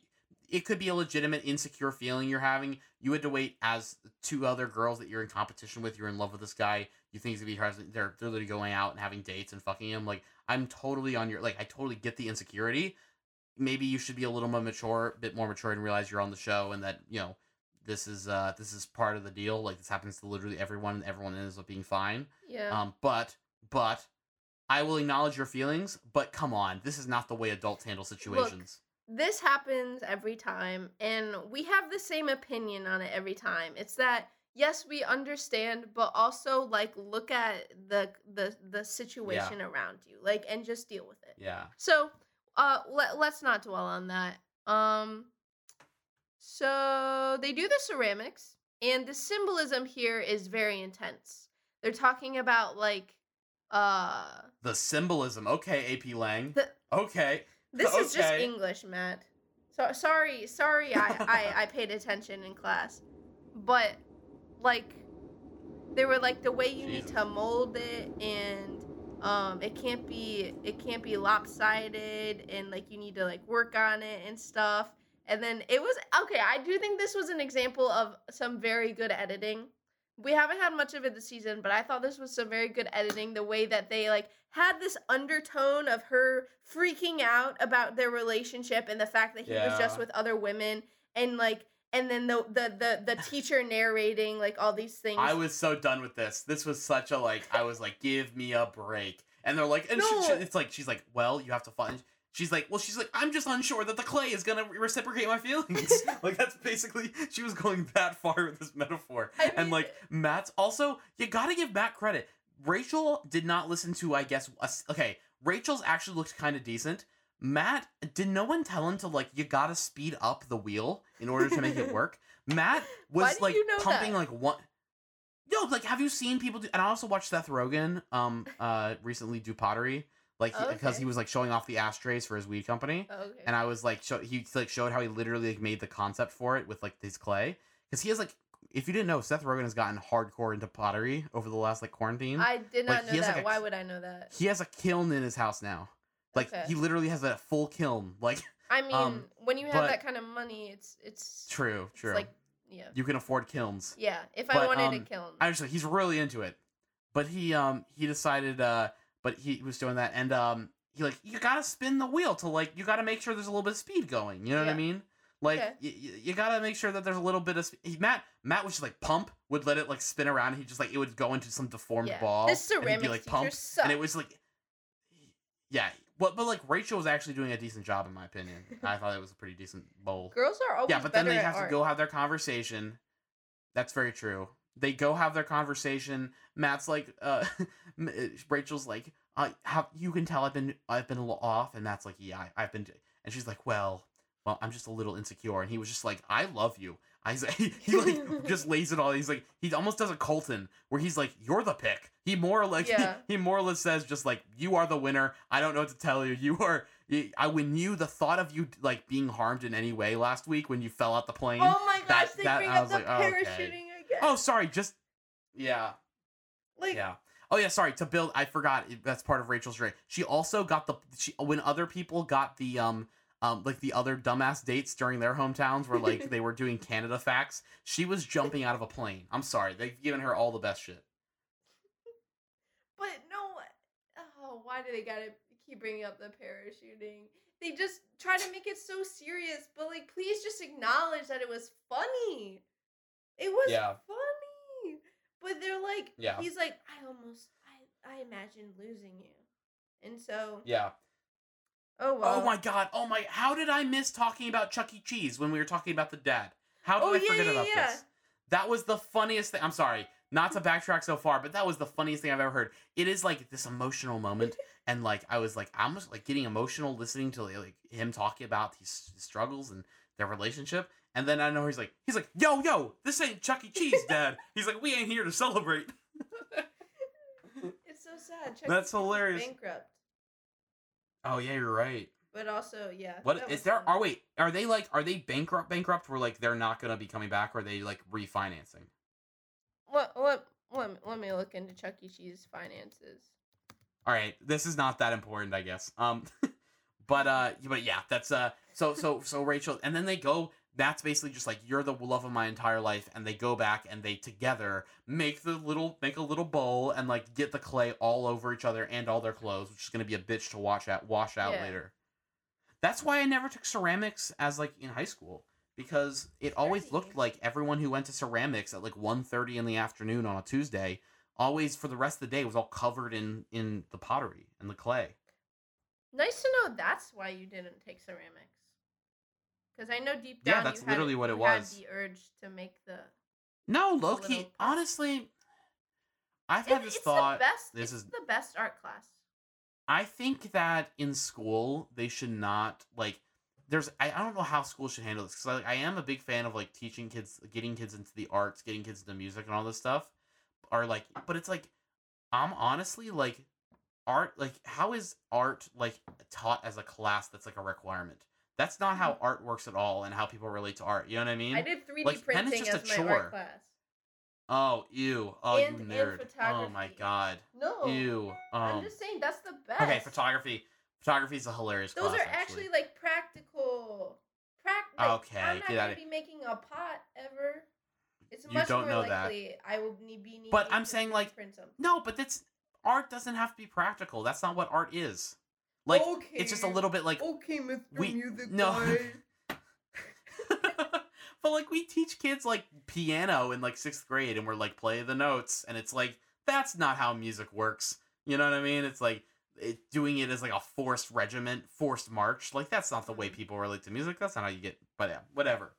It could be a legitimate insecure feeling you're having. You had to wait as two other girls that you're in competition with. You're in love with this guy. You think it's going to be hard. They're, they're literally going out and having dates and fucking him. Like, I'm totally on your... Like, I totally get the insecurity. Maybe you should be a little more mature, bit more mature and realize you're on the show and that, you know, this is uh this is part of the deal. Like, this happens to literally everyone and everyone ends up being fine. Yeah. Um. But, but, I will acknowledge your feelings, but come on. This is not the way adults handle situations. Look. This happens every time, and we have the same opinion on it every time. It's that, yes, we understand, but also, like, look at the the, the situation yeah. around you, like, and just deal with it. Yeah. So, uh, let, let's not dwell on that. Um, so, they do the ceramics, and the symbolism here is very intense. They're talking about, like, uh... The symbolism. Okay, A P Lang. The- okay. This okay. is just English, Matt. So sorry, sorry, I, I, I paid attention in class, but like they were like the way you Jesus. need to mold it, and um, it can't be it can't be lopsided, and like you need to like work on it and stuff. And then it was okay. I do think this was an example of some very good editing. We haven't had much of it this season, but I thought this was some very good editing. The way that they, like, had this undertone of her freaking out about their relationship and the fact that he yeah. was just with other women. And, like, and then the the the, the teacher narrating, like, all these things. I was so done with this. This was such a, like, I was like, give me a break. And they're like, and no. she, she, it's like, she's like, well, you have to find... She's like, well, she's like, I'm just unsure that the clay is going to reciprocate my feelings. Like, that's basically, she was going that far with this metaphor. I mean, and, like, Matt's, also, you got to give Matt credit. Rachel did not listen to, I guess, a, okay, Rachel's actually looked kind of decent. Matt, did no one tell him to, like, you got to speed up the wheel in order to make it work? Matt was, like, you know pumping, that? like, one... Yo, like, have you seen people do... And I also watched Seth Rogen um, uh, recently do pottery. Like, he, okay. because he was, like, showing off the ashtrays for his weed company. Okay. And I was, like, show, he, like, showed how he literally, like, made the concept for it with, like, his clay. Because he has, like, if you didn't know, Seth Rogen has gotten hardcore into pottery over the last, like, quarantine. I did not like, know has, that. Like, a, Why would I know that? He has a kiln in his house now. Like, okay. he literally has a full kiln. Like, I mean, um, when you have but, that kind of money, it's, it's... True, true. It's like, yeah. You can afford kilns. Yeah, if but, I wanted um, a kiln. I understand. He's really into it. But he, um, he decided, uh... But he was doing that, and um, he like you gotta spin the wheel to like you gotta make sure there's a little bit of speed going. You know yeah. what I mean? Like okay. y- y- you gotta make sure that there's a little bit of sp- he, Matt. Matt was just like pump would let it like spin around. And he just like it would go into some deformed yeah. ball. This ceramic be, like, pump, sucks. And it was like yeah. But but like Rachel was actually doing a decent job in my opinion. I thought it was a pretty decent bowl. Girls are always yeah, but then they have to art. go have their conversation. That's very true. They go have their conversation. Matt's like, uh, Rachel's like, uh, how you can tell I've been, I've been a little off. And Matt's like, yeah, I, I've been, and she's like, well, well, I'm just a little insecure. And he was just like, I love you. I like, he like just lays it all. He's like, he almost does a Colton where he's like, you're the pick. He more or less, yeah. he, he more or less says just like, you are the winner. I don't know what to tell you. You are, I when you the thought of you like being harmed in any way last week when you fell out the plane. Oh my gosh, that, they that, bring I up the like, parachuting. Oh, okay. Oh, sorry, just, yeah. Like, yeah. Oh, yeah, sorry, to build, I forgot, that's part of Rachel's rate. She also got the, she when other people got the, um, um, like, the other dumbass dates during their hometowns where, like, they were doing Canada facts, she was jumping out of a plane. I'm sorry, they've given her all the best shit. But, no, oh, why do they gotta keep bringing up the parachuting? They just try to make it so serious, but, like, please just acknowledge that it was funny. It was yeah. funny, but they're like, yeah. he's like, I almost, I, I imagined losing you, and so yeah. Oh wow. Oh my god. Oh my. How did I miss talking about Chuck E. Cheese when we were talking about the dad? How did oh, I yeah, forget yeah, about yeah. this? That was the funniest thing. I'm sorry, not to backtrack so far, but that was the funniest thing I've ever heard. It is like this emotional moment, and like I was like, I'm just like getting emotional listening to like him talking about these struggles and their relationship. And then I know he's like, he's like, yo, yo, this ain't Chuck E. Cheese, Dad. He's like, we ain't here to celebrate. It's so sad. Chuck That's hilarious. Bankrupt. Oh yeah, you're right. But also, yeah. What is there? Are wait, are they like are they bankrupt? Bankrupt? Where like they're not gonna be coming back? Or are they like refinancing? What what what? Let me look into Chuck E. Cheese finances. All right, this is not that important, I guess. Um, but uh, but yeah, that's uh. So so so Rachel, and then they go. That's basically just like, you're the love of my entire life, and they go back and they together make the little make a little bowl and like get the clay all over each other and all their clothes, which is gonna be a bitch to wash out wash out yeah. later. That's why I never took ceramics as like in high school, because it always looked like everyone who went to ceramics at like one thirty in the afternoon on a Tuesday always for the rest of the day was all covered in in the pottery and the clay. Nice to know that's why you didn't take ceramics. Because I know deep down yeah, that's you literally had, what it you was. Had the urge to make the... No, Loki, honestly, I've it, had this it's thought... The best, this it's is, the best art class. I think that in school, they should not, like... There's, I, I don't know how school should handle this, because I, like, I am a big fan of, like, teaching kids, getting kids into the arts, getting kids into music and all this stuff. Or, like, but it's, like, I'm honestly, like, art, like, how is art, like, taught as a class that's, like, a requirement? That's not how art works at all, and how people relate to art. You know what I mean? I did three D like, printing just as a my chore. Art class. Oh, ew! Oh, and, you nerd! Oh my god! No. Ew! Um, I'm just saying that's the best. Okay, photography. Photography is a hilarious. Those class, are actually, actually like practical. Pract- like, okay, I'm not gonna be making a pot ever. It's much more likely that. I will be needing. But I'm to saying like print something. No, but that's art doesn't have to be practical. That's not what art is. Like, okay. It's just a little bit like... Okay, Mister We, Music no. Guy. But, like, we teach kids, like, piano in, like, sixth grade, and we're, like, play the notes, and it's, like, that's not how music works. You know what I mean? It's, like, it, doing it as, like, a forced regiment, forced march. Like, that's not the way people relate to music. That's not how you get... But, yeah, whatever.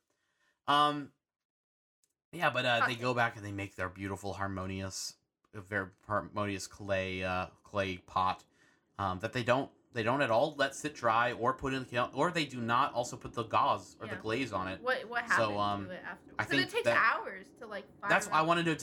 Um, yeah, but uh, okay. They go back and they make their beautiful, harmonious, very harmonious clay, uh, clay pot um, that they don't... They don't at all let sit dry or put in the or they do not also put the gauze or yeah. the glaze on it. What what happened so, um, to it afterwards? I so think it takes that, hours to like. Fire that's what I want to know.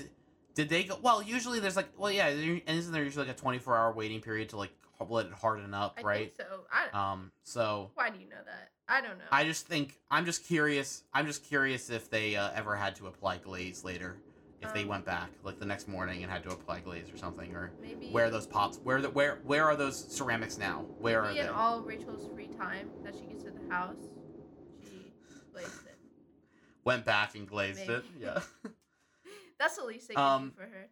Did they go? Well, usually there's like well yeah, and isn't there usually like a twenty-four hour waiting period to like let it harden up, I right? Think so I, um so why do you know that? I don't know. I just think I'm just curious. I'm just curious if they uh, ever had to apply glaze later. If they went back like the next morning and had to apply glaze or something, or maybe where are those pots? Where the where where are those ceramics now? Where maybe are they? In all Rachel's free time that she gets to the house, she glazed it. Went back and glazed maybe. it. Yeah. That's the least they can um, do for her.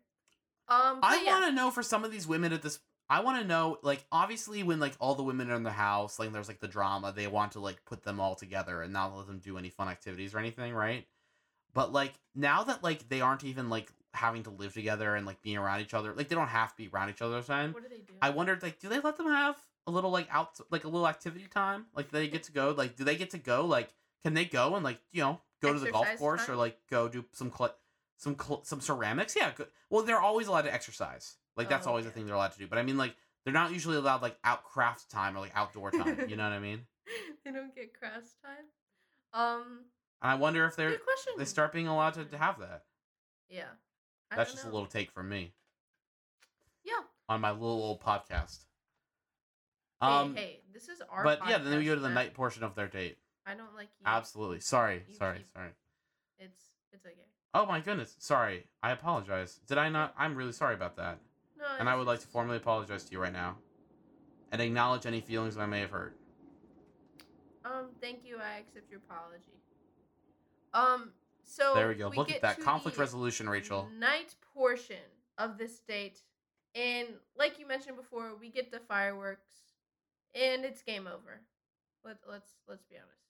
Um, I yeah. want to know for some of these women at this. I want to know like obviously when like all the women are in the house, like there's like the drama. They want to like put them all together and not let them do any fun activities or anything, right? But, like, now that, like, they aren't even, like, having to live together and, like, being around each other. Like, they don't have to be around each other all the time. What do they do? I wondered, like, do they let them have a little, like, out, like, a little activity time? Like, do they get to go? Like, do they get to go? Like, can they go and, like, you know, go exercise to the golf course time? Or, like, go do some cl- some cl- some ceramics? Yeah. Go- well, they're always allowed to exercise. Like, that's oh, always yeah. a thing they're allowed to do. But, I mean, like, they're not usually allowed, like, out craft time or, like, outdoor time. You know what I mean? They don't get craft time. Um... And I wonder if they're they start being allowed to, to have that. Yeah. I That's just know. a little take from me. Yeah. On my little old podcast. Hey, um, hey, this is our But podcast yeah, then we go to the night portion of their date. I don't like you. Absolutely. Sorry. You sorry. Keep... Sorry. It's it's okay. Oh my goodness. Sorry. I apologize. Did I not? I'm really sorry about that. No. And I would like to formally apologize to you right now. And acknowledge any feelings I may have hurt. Um, thank you. I accept your apology. Um, so there we go. We Look at that conflict resolution, Rachel. Night portion of this date, and like you mentioned before, we get the fireworks, and it's game over. Let let's let's be honest,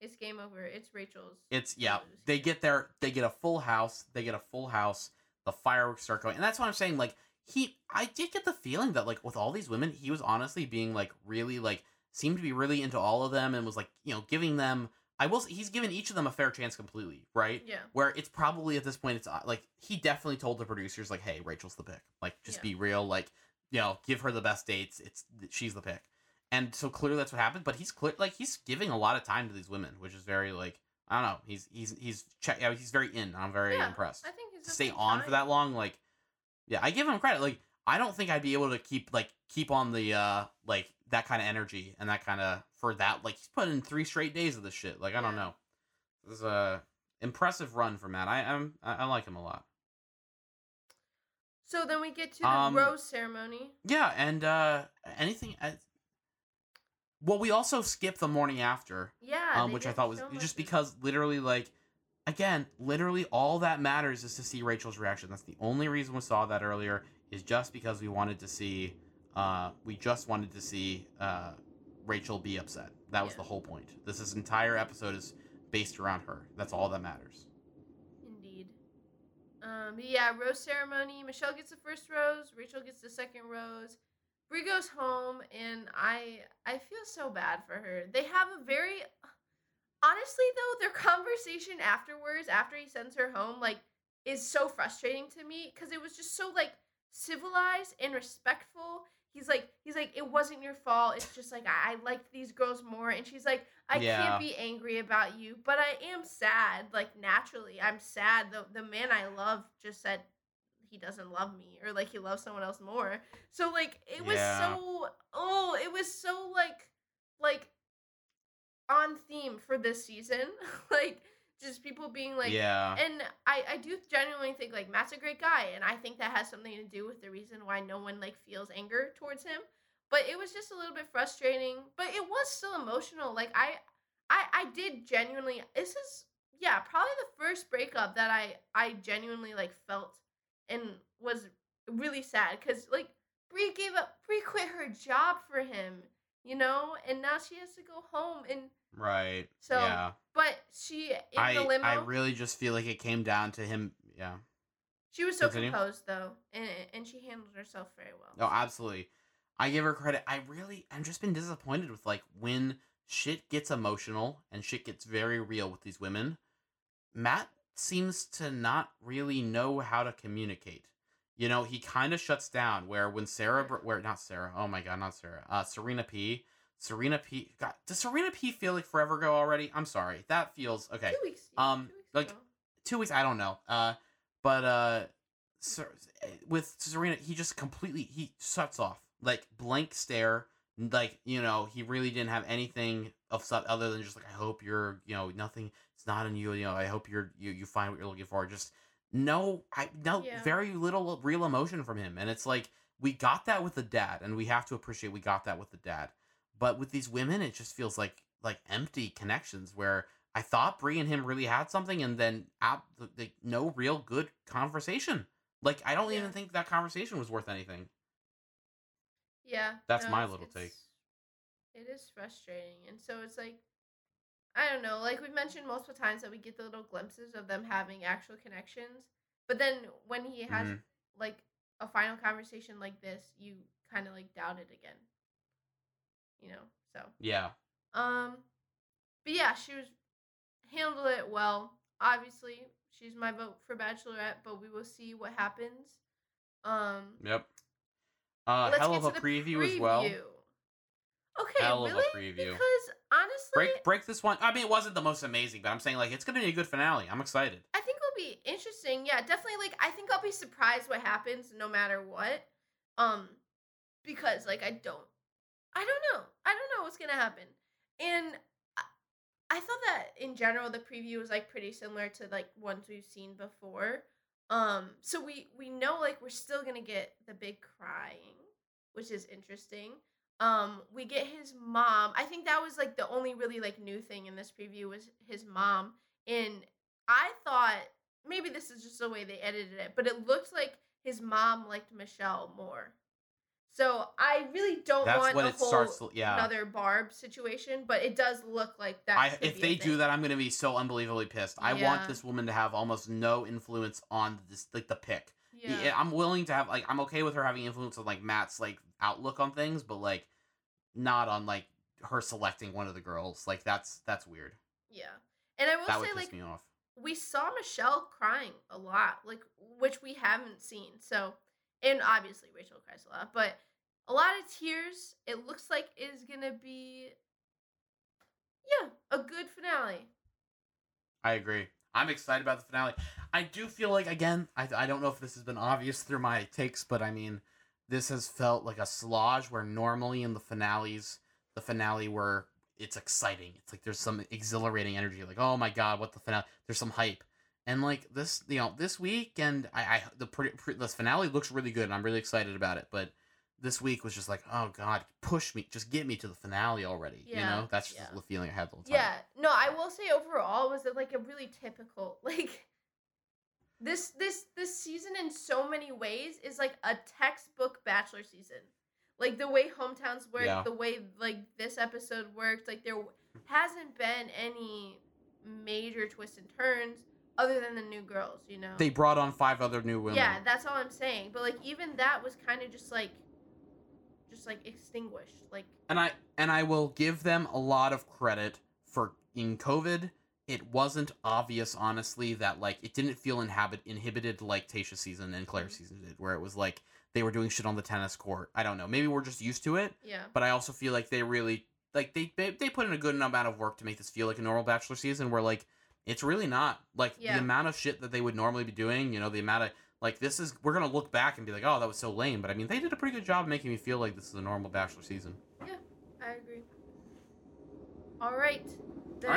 it's game over. It's Rachel's. It's yeah. They get their they get a full house. They get a full house. The fireworks start going, and that's what I'm saying. Like he, I did get the feeling that like with all these women, he was honestly being like really like seemed to be really into all of them, and was like you know giving them. I will say he's given each of them a fair chance completely, right? Yeah. Where it's probably at this point, it's like he definitely told the producers, like, hey, Rachel's the pick. Like, just yeah. be real. Like, you know, give her the best dates. It's she's the pick. And so clearly that's what happened. But he's clear, like, he's giving a lot of time to these women, which is very, like, I don't know. He's, he's, he's, check, yeah, he's very in. I'm very yeah, impressed. I think he's to stay on time. for that long. Like, yeah, I give him credit. Like, I don't think I'd be able to keep like keep on the uh like that kind of energy and that kind of for that. Like he's putting in three straight days of this shit. Like I don't know. This is a impressive run for Matt. I am I, I like him a lot. So then we get to the um, rose ceremony. Yeah, and uh, anything. I, well, we also skipped the morning after. Yeah, um, which I thought was so just because literally like. Again, literally all that matters is to see Rachel's reaction. That's the only reason we saw that earlier is just because we wanted to see, uh, we just wanted to see uh, Rachel be upset. That was yeah. the whole point. This is, entire episode is based around her. That's all that matters. Indeed. Um, yeah, rose ceremony. Michelle gets the first rose. Rachel gets the second rose. Bree goes home, and I I feel so bad for her. They have a very... Honestly, though, their conversation afterwards, after he sends her home, like, is so frustrating to me because it was just so, like, civilized and respectful. He's like, he's like, it wasn't your fault. It's just, like, I, I liked these girls more. And she's like, I yeah. can't be angry about you, but I am sad. Like, naturally, I'm sad. The, the man I love just said he doesn't love me or, like, he loves someone else more. So, like, it was yeah. so, oh, it was so, like, like, on theme for this season. Like, just people being like, yeah. And I, I do genuinely think, like, Matt's a great guy, and I think that has something to do with the reason why no one, like, feels anger towards him. But it was just a little bit frustrating, but it was still emotional. Like, I, I, I did genuinely, this is, yeah, probably the first breakup that I, I genuinely, like, felt and was really sad, because, like, Bree gave up, Bree quit her job for him, you know, and now she has to go home and right. So, yeah. But she in I, the limo. I really just feel like it came down to him. Yeah. She was so Continue. composed though, and and she handled herself very well. No, absolutely. I give her credit. I really, I've just been disappointed with like when shit gets emotional and shit gets very real with these women. Matt seems to not really know how to communicate. You know, he kind of shuts down where when Sarah, where not Sarah, oh my God, not Sarah, uh, Serena P, Serena P, God, does Serena P feel like forever ago already? I'm sorry. That feels, okay. Two weeks. Um, two weeks like ago. two weeks, I don't know. Uh, but, uh, Ser- with Serena, he just completely, he shuts off, like blank stare. Like, you know, he really didn't have anything of stuff other than just like, I hope you're, you know, nothing, it's not in you, you know, I hope you're, you, you find what you're looking for. Just, No, I no yeah. very little real emotion from him, and it's like we got that with the dad, and we have to appreciate we got that with the dad. But with these women, it just feels like like empty connections. Where I thought Bree and him really had something, and then ab- the, the, no real good conversation. Like I don't yeah. even think that conversation was worth anything. Yeah, that's no, my little take. It is frustrating, and so it's like. I don't know, like we've mentioned multiple times that we get the little glimpses of them having actual connections, but then when he has mm-hmm. like a final conversation like this, you kind of like doubt it again, you know? So yeah. Um, but yeah, she was handled it well. Obviously, she's my vote for Bachelorette, but we will see what happens. Um. Yep. Uh, hell of a preview, preview as well. Okay, hell really? Of a preview. Because honestly, break break this one. I mean, it wasn't the most amazing, but I'm saying like it's gonna be a good finale. I'm excited. I think it'll be interesting. Yeah, definitely. Like I think I'll be surprised what happens, no matter what. Um, because like I don't, I don't know. I don't know what's gonna happen. And I, I thought that in general the preview was like pretty similar to like ones we've seen before. Um, so we we know like we're still gonna get the big crying, which is interesting. Um, we get his mom. I think that was, like, the only really, like, new thing in this preview was his mom. And I thought, maybe this is just the way they edited it, but it looked like his mom liked Michelle more. So I really don't that's want when a it whole starts to, yeah. another Barb situation, but it does look like that. I, if they do that, I'm going to be so unbelievably pissed. I yeah. want this woman to have almost no influence on, this, like, the pick. Yeah. I'm willing to have, like, I'm okay with her having influence on, like, Matt's, like, outlook on things, but, like, not on, like, her selecting one of the girls. Like, that's, that's weird. Yeah. And I will that say, like, me off. We saw Michelle crying a lot, like, which we haven't seen. So, and obviously Rachel cries a lot, but a lot of tears. It looks like it is going to be, yeah, a good finale. I agree. I'm excited about the finale. I do feel like, again, I I don't know if this has been obvious through my takes, but I mean, this has felt like a slog, where normally in the finales, the finale where it's exciting. It's like there's some exhilarating energy. Like, oh my God, what the finale? There's some hype. And like this, you know, this week, and I, I the pre, pre, this finale looks really good, and I'm really excited about it. But this week was just like, oh God, push me, just get me to the finale already. Yeah. You know, that's just yeah. the feeling I had the whole time. Yeah, no, I will say overall was it like a really typical, like this this this season in so many ways is like a textbook Bachelor season. Like the way Hometowns worked, yeah. the way like this episode worked, like there hasn't been any major twists and turns other than the new girls, you know. They brought on five other new women. Yeah, that's all I'm saying. But like even that was kind of just like just like extinguished. Like And I and I will give them a lot of credit for in COVID, it wasn't obvious, honestly, that like it didn't feel inhabit inhibited like Tayshia's season and Claire's mm-hmm. season did, where it was like they were doing shit on the tennis court. I don't know. Maybe we're just used to it. Yeah. But I also feel like they really, like, they they, they put in a good amount of work to make this feel like a normal Bachelor season where, like, it's really not. Like, yeah. the amount of shit that they would normally be doing, you know, the amount of, like, this is, we're going to look back and be like, oh, that was so lame. But, I mean, they did a pretty good job of making me feel like this is a normal Bachelor season. Yeah, I agree. All right. Then all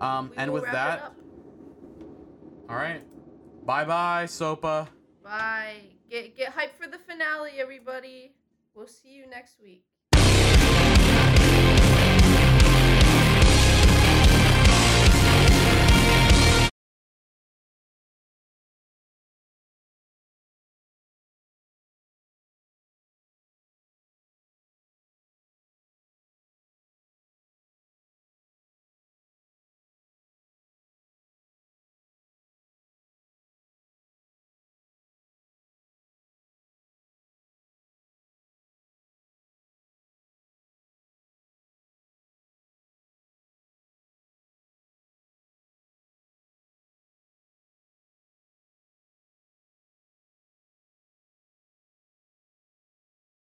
right. Um, and with that, all right. Bye-bye, SOPA. Bye. Get, get hyped for the finale, everybody. We'll see you next week.